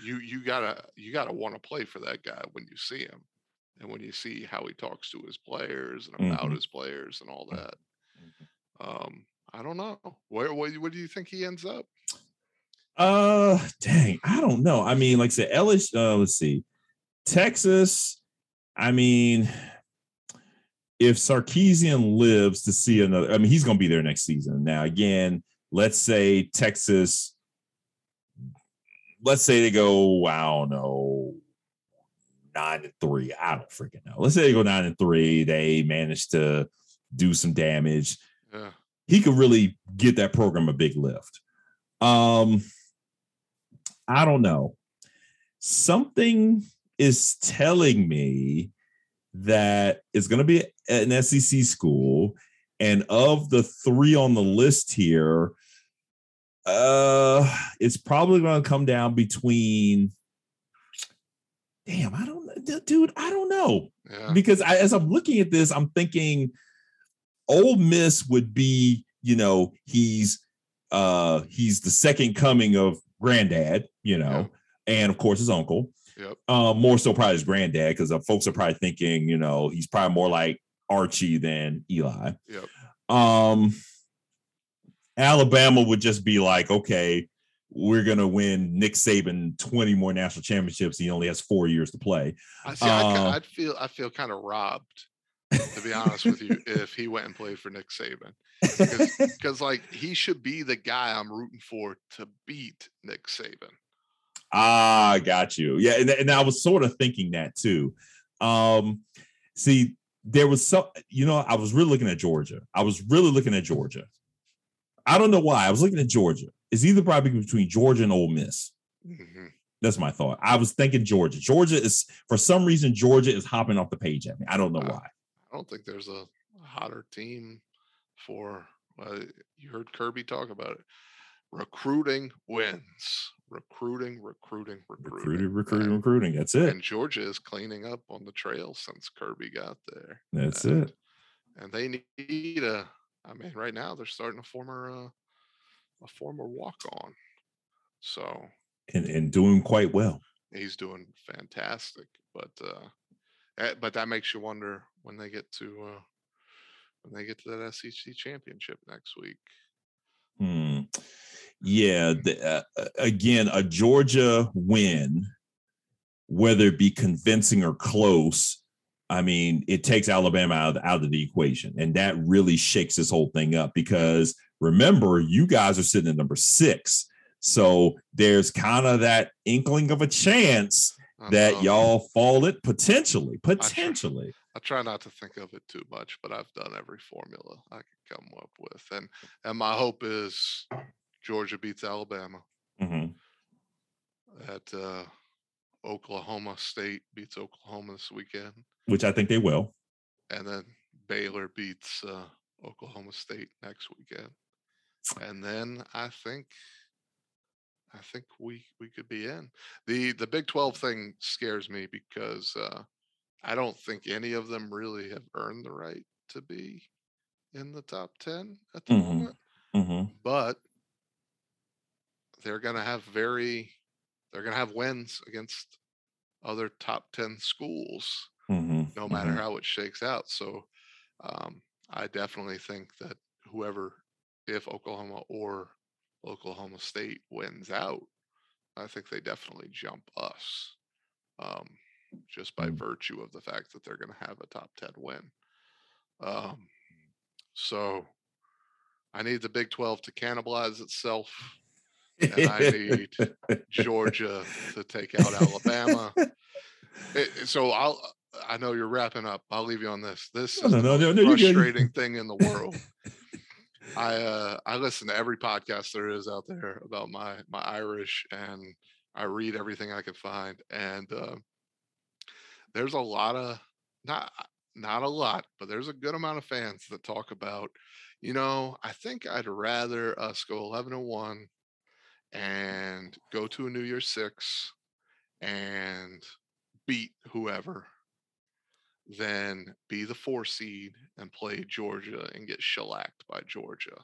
you you gotta you gotta want to play for that guy when you see him, and when you see how he talks to his players and about mm-hmm. his players and all that. Mm-hmm. Um. I don't know. Where, where, where do you think he ends up? Uh, dang, I don't know. I mean, like I said, L S U, uh, let's see, Texas. I mean, if Sarkeesian lives to see another, I mean, he's going to be there next season. Now, again, let's say Texas, let's say they go, I don't know, nine and three. I don't freaking know. Let's say they go nine and three. They manage to do some damage. Yeah. He could really get that program a big lift. Um, I don't know. Something is telling me that it's going to be an S E C school. And of the three on the list here, uh, it's probably going to come down between. Damn, I don't, dude, I don't know. Yeah. Because I, as I'm looking at this, I'm thinking. Ole Miss would be, you know, he's uh, he's the second coming of granddad, you know, yeah. and of course his uncle. Yep. Uh, more so probably his granddad because uh, folks are probably thinking, you know, he's probably more like Archie than Eli. Yep. Um, Alabama would just be like, okay, we're going to win Nick Saban twenty more national championships. He only has four years to play. I see. Uh, I, I'd feel I feel kind of robbed. To be honest with you, if he went and played for Nick Saban, because like he should be the guy I'm rooting for to beat Nick Saban. Ah, got you. Yeah, and, and I was sort of thinking that too. Um, see, there was some, you know, I was really looking at Georgia. I was really looking at Georgia. I don't know why. I was looking at Georgia. It's either probably between Georgia and Ole Miss. Mm-hmm. That's my thought. I was thinking Georgia. Georgia is, for some reason, Georgia is hopping off the page at me. I don't know uh, why. I don't think there's a hotter team for, uh, you heard Kirby talk about it. Recruiting wins. Recruiting, recruiting, recruiting. Recruiting, recruiting, recruiting. That's it. And Georgia is cleaning up on the trail since Kirby got there. That's and, it. And they need a, I mean, right now they're starting a former, uh, a former walk-on. So. And, and doing quite well. He's doing fantastic. But, uh, but that makes you wonder when they get to, uh, when they get to that S E C championship next week. Hmm. Yeah. The, uh, again, a Georgia win, whether it be convincing or close, I mean, it takes Alabama out of, out of the equation. And that really shakes this whole thing up because, remember, you guys are sitting at number six. So there's kind of that inkling of a chance that y'all fall it potentially, potentially. I try, I try not to think of it too much, but I've done every formula I could come up with. And, and my hope is Georgia beats Alabama. Mm-hmm. That uh, Oklahoma State beats Oklahoma this weekend. Which I think they will. And then Baylor beats uh, Oklahoma State next weekend. And then I think... I think we, we could be in. The the Big twelve thing scares me because uh, I don't think any of them really have earned the right to be in the top ten at the mm-hmm. moment. Mm-hmm. But they're going to have very they're going to have wins against other top ten schools, mm-hmm. no matter mm-hmm. how it shakes out. So um, I definitely think that whoever, if Oklahoma or Oklahoma State wins out, I think they definitely jump us um, just by virtue of the fact that they're going to have a top ten win. Um, so I need the Big twelve to cannibalize itself, and I need Georgia to take out Alabama. It, so I'll, I know you're wrapping up. I'll leave you on this. This is no, no, the no, no, frustrating thing in the world. I uh, I listen to every podcast there is out there about my my Irish, and I read everything I can find. And uh, there's a lot of not not a lot, but there's a good amount of fans that talk about, you know, I think I'd rather us go eleven and one and go to a New Year's Six and beat whoever than be the four seed and play Georgia and get shellacked by Georgia.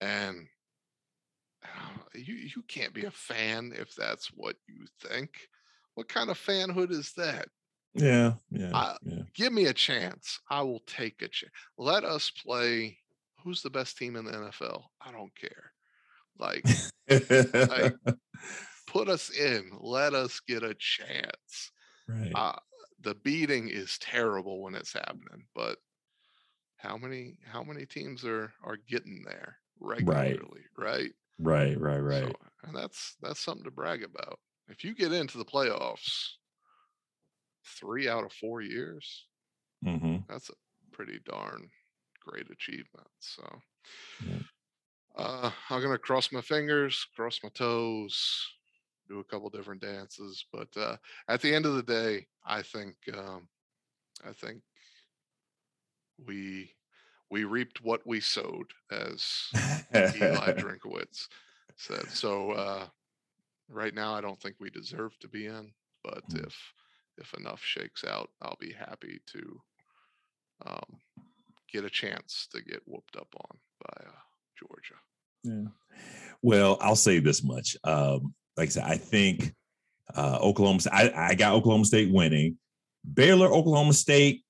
And uh, you you can't be a fan if that's what you think. What kind of fanhood is that? Yeah, yeah, uh, yeah. Give me a chance. I will take a chance. Let us play. Who's the best team in the N F L? I don't care. Like, like put us in. Let us get a chance. Right. Uh, The beating is terrible when it's happening, but how many how many teams are are getting there regularly, right? Right, right, right. right. So, and that's that's something to brag about. If you get into the playoffs three out of four years, mm-hmm. that's a pretty darn great achievement. So yeah. uh, I'm gonna cross my fingers, cross my toes. Do a couple different dances, but uh, at the end of the day, I think um, I think we we reaped what we sowed, as Eli Drinkowitz said. So uh, right now, I don't think we deserve to be in, but mm-hmm. if if enough shakes out, I'll be happy to um, get a chance to get whooped up on by uh, Georgia. Yeah. Well, I'll say this much. Um, Like I said, I think uh, Oklahoma State, I, I got Oklahoma State winning. Baylor, Oklahoma State,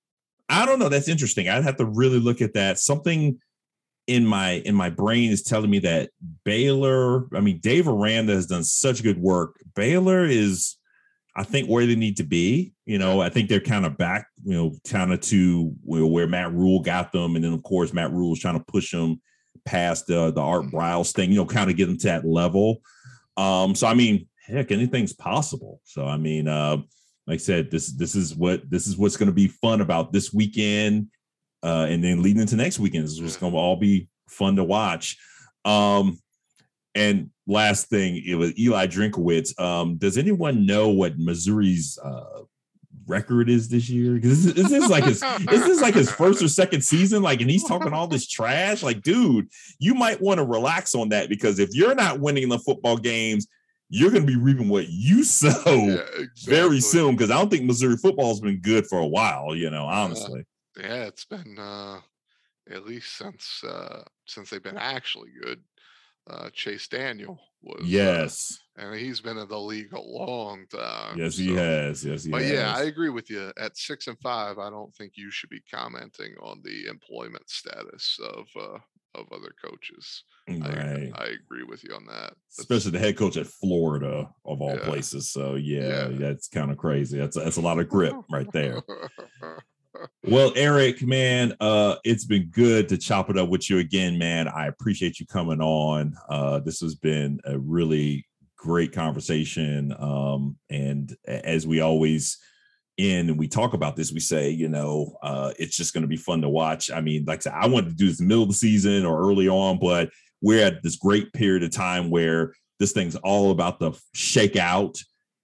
I don't know. That's interesting. I'd have to really look at that. Something in my in my brain is telling me that Baylor, I mean, Dave Aranda has done such good work. Baylor is, I think, where they need to be. You know, I think they're kind of back, you know, kind of to where Matt Rule got them. And then, of course, Matt Rule is trying to push them past the, the Art Briles thing, you know, kind of get them to that level. Um, so, I mean, heck, anything's possible. So, I mean, uh, like I said, this this is what this is what's going to be fun about this weekend, uh, and then leading into next weekend. This is what's going to all be fun to watch. Um, and last thing, it was Eli Drinkowitz. Um, does anyone know what Missouri's uh, record is this year? Because is, is this like his is this like his first or second season? Like, and he's talking all this trash. Like, dude, you might want to relax on that, because if you're not winning the football games, you're going to be reaping what you sow yeah, exactly. very soon. Because I don't think Missouri football has been good for a while. You know, honestly. Uh, yeah, it's been uh, at least since uh, since they've been actually good. Uh, Chase Daniel was yes, uh, and he's been in the league a long time. Yes, so. he has. Yes, he but has. yeah, I agree with you. At six and five, I don't think you should be commenting on the employment status of uh, of other coaches. Right. I, I agree with you on that, that's, especially the head coach at Florida of all yeah. places. So yeah, yeah. that's kind of crazy. That's that's a lot of grip right there. Well, Erik, man, uh, it's been good to chop it up with you again, man. I appreciate you coming on. Uh, this has been a really great conversation. Um, and as we always end and we talk about this, we say, you know, uh, it's just going to be fun to watch. I mean, like I said, I wanted to do this in the middle of the season or early on, but we're at this great period of time where this thing's all about the shakeout.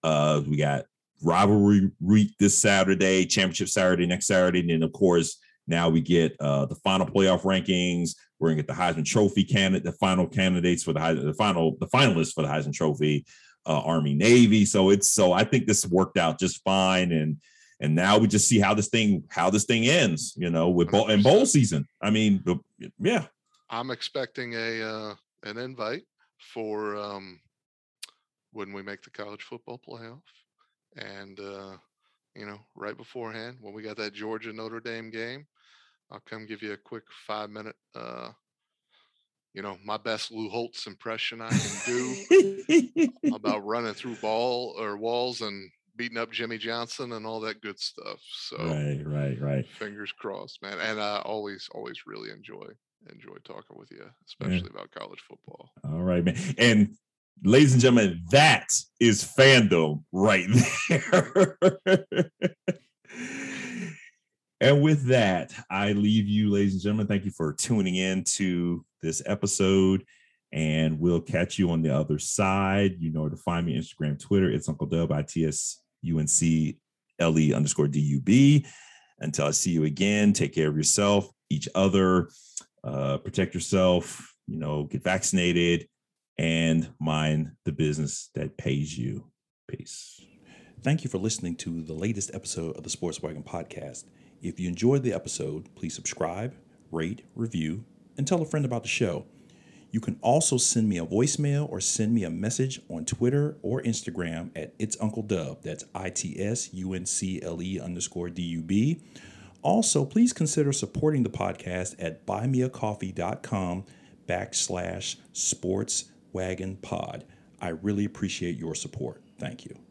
Uh, we got rivalry week this Saturday, championship Saturday next Saturday, and then of course now we get uh the final playoff rankings. We're gonna get the Heisman Trophy candidate, the final candidates for the Heisman, the final the finalists for the Heisman Trophy, uh Army Navy. So it's so I think this worked out just fine, and and now we just see how this thing how this thing ends, you know, with bowl and bowl season. I mean, yeah, I'm expecting a uh an invite for um when we make the college football playoff. And, uh, you know, right beforehand, when we got that Georgia-Notre Dame game, I'll come give you a quick five-minute, uh, you know, my best Lou Holtz impression I can do about running through ball or walls and beating up Jimmy Johnson and all that good stuff. So, right, right, right. Fingers crossed, man. And I always, always really enjoy, enjoy talking with you, especially yeah. about college football. All right, man. And ladies and gentlemen, that is fandom right there. And with that, I leave you, ladies and gentlemen. Thank you for tuning in to this episode, and we'll catch you on the other side. You know where to find me, Instagram, Twitter. It's Uncle Dub, I T S U N C L E underscore D U B. Until I see you again, take care of yourself, each other, uh, protect yourself, you know, get vaccinated, and mind the business that pays you. Peace. Thank you for listening to the latest episode of the Sports Wagon Podcast. If you enjoyed the episode, please subscribe, rate, review, and tell a friend about the show. You can also send me a voicemail or send me a message on Twitter or Instagram at It's Uncle Dub. That's I T S U N C L E underscore D U B. Also, please consider supporting the podcast at buymeacoffee.com backslash sports. Wagon Pod. I really appreciate your support. Thank you.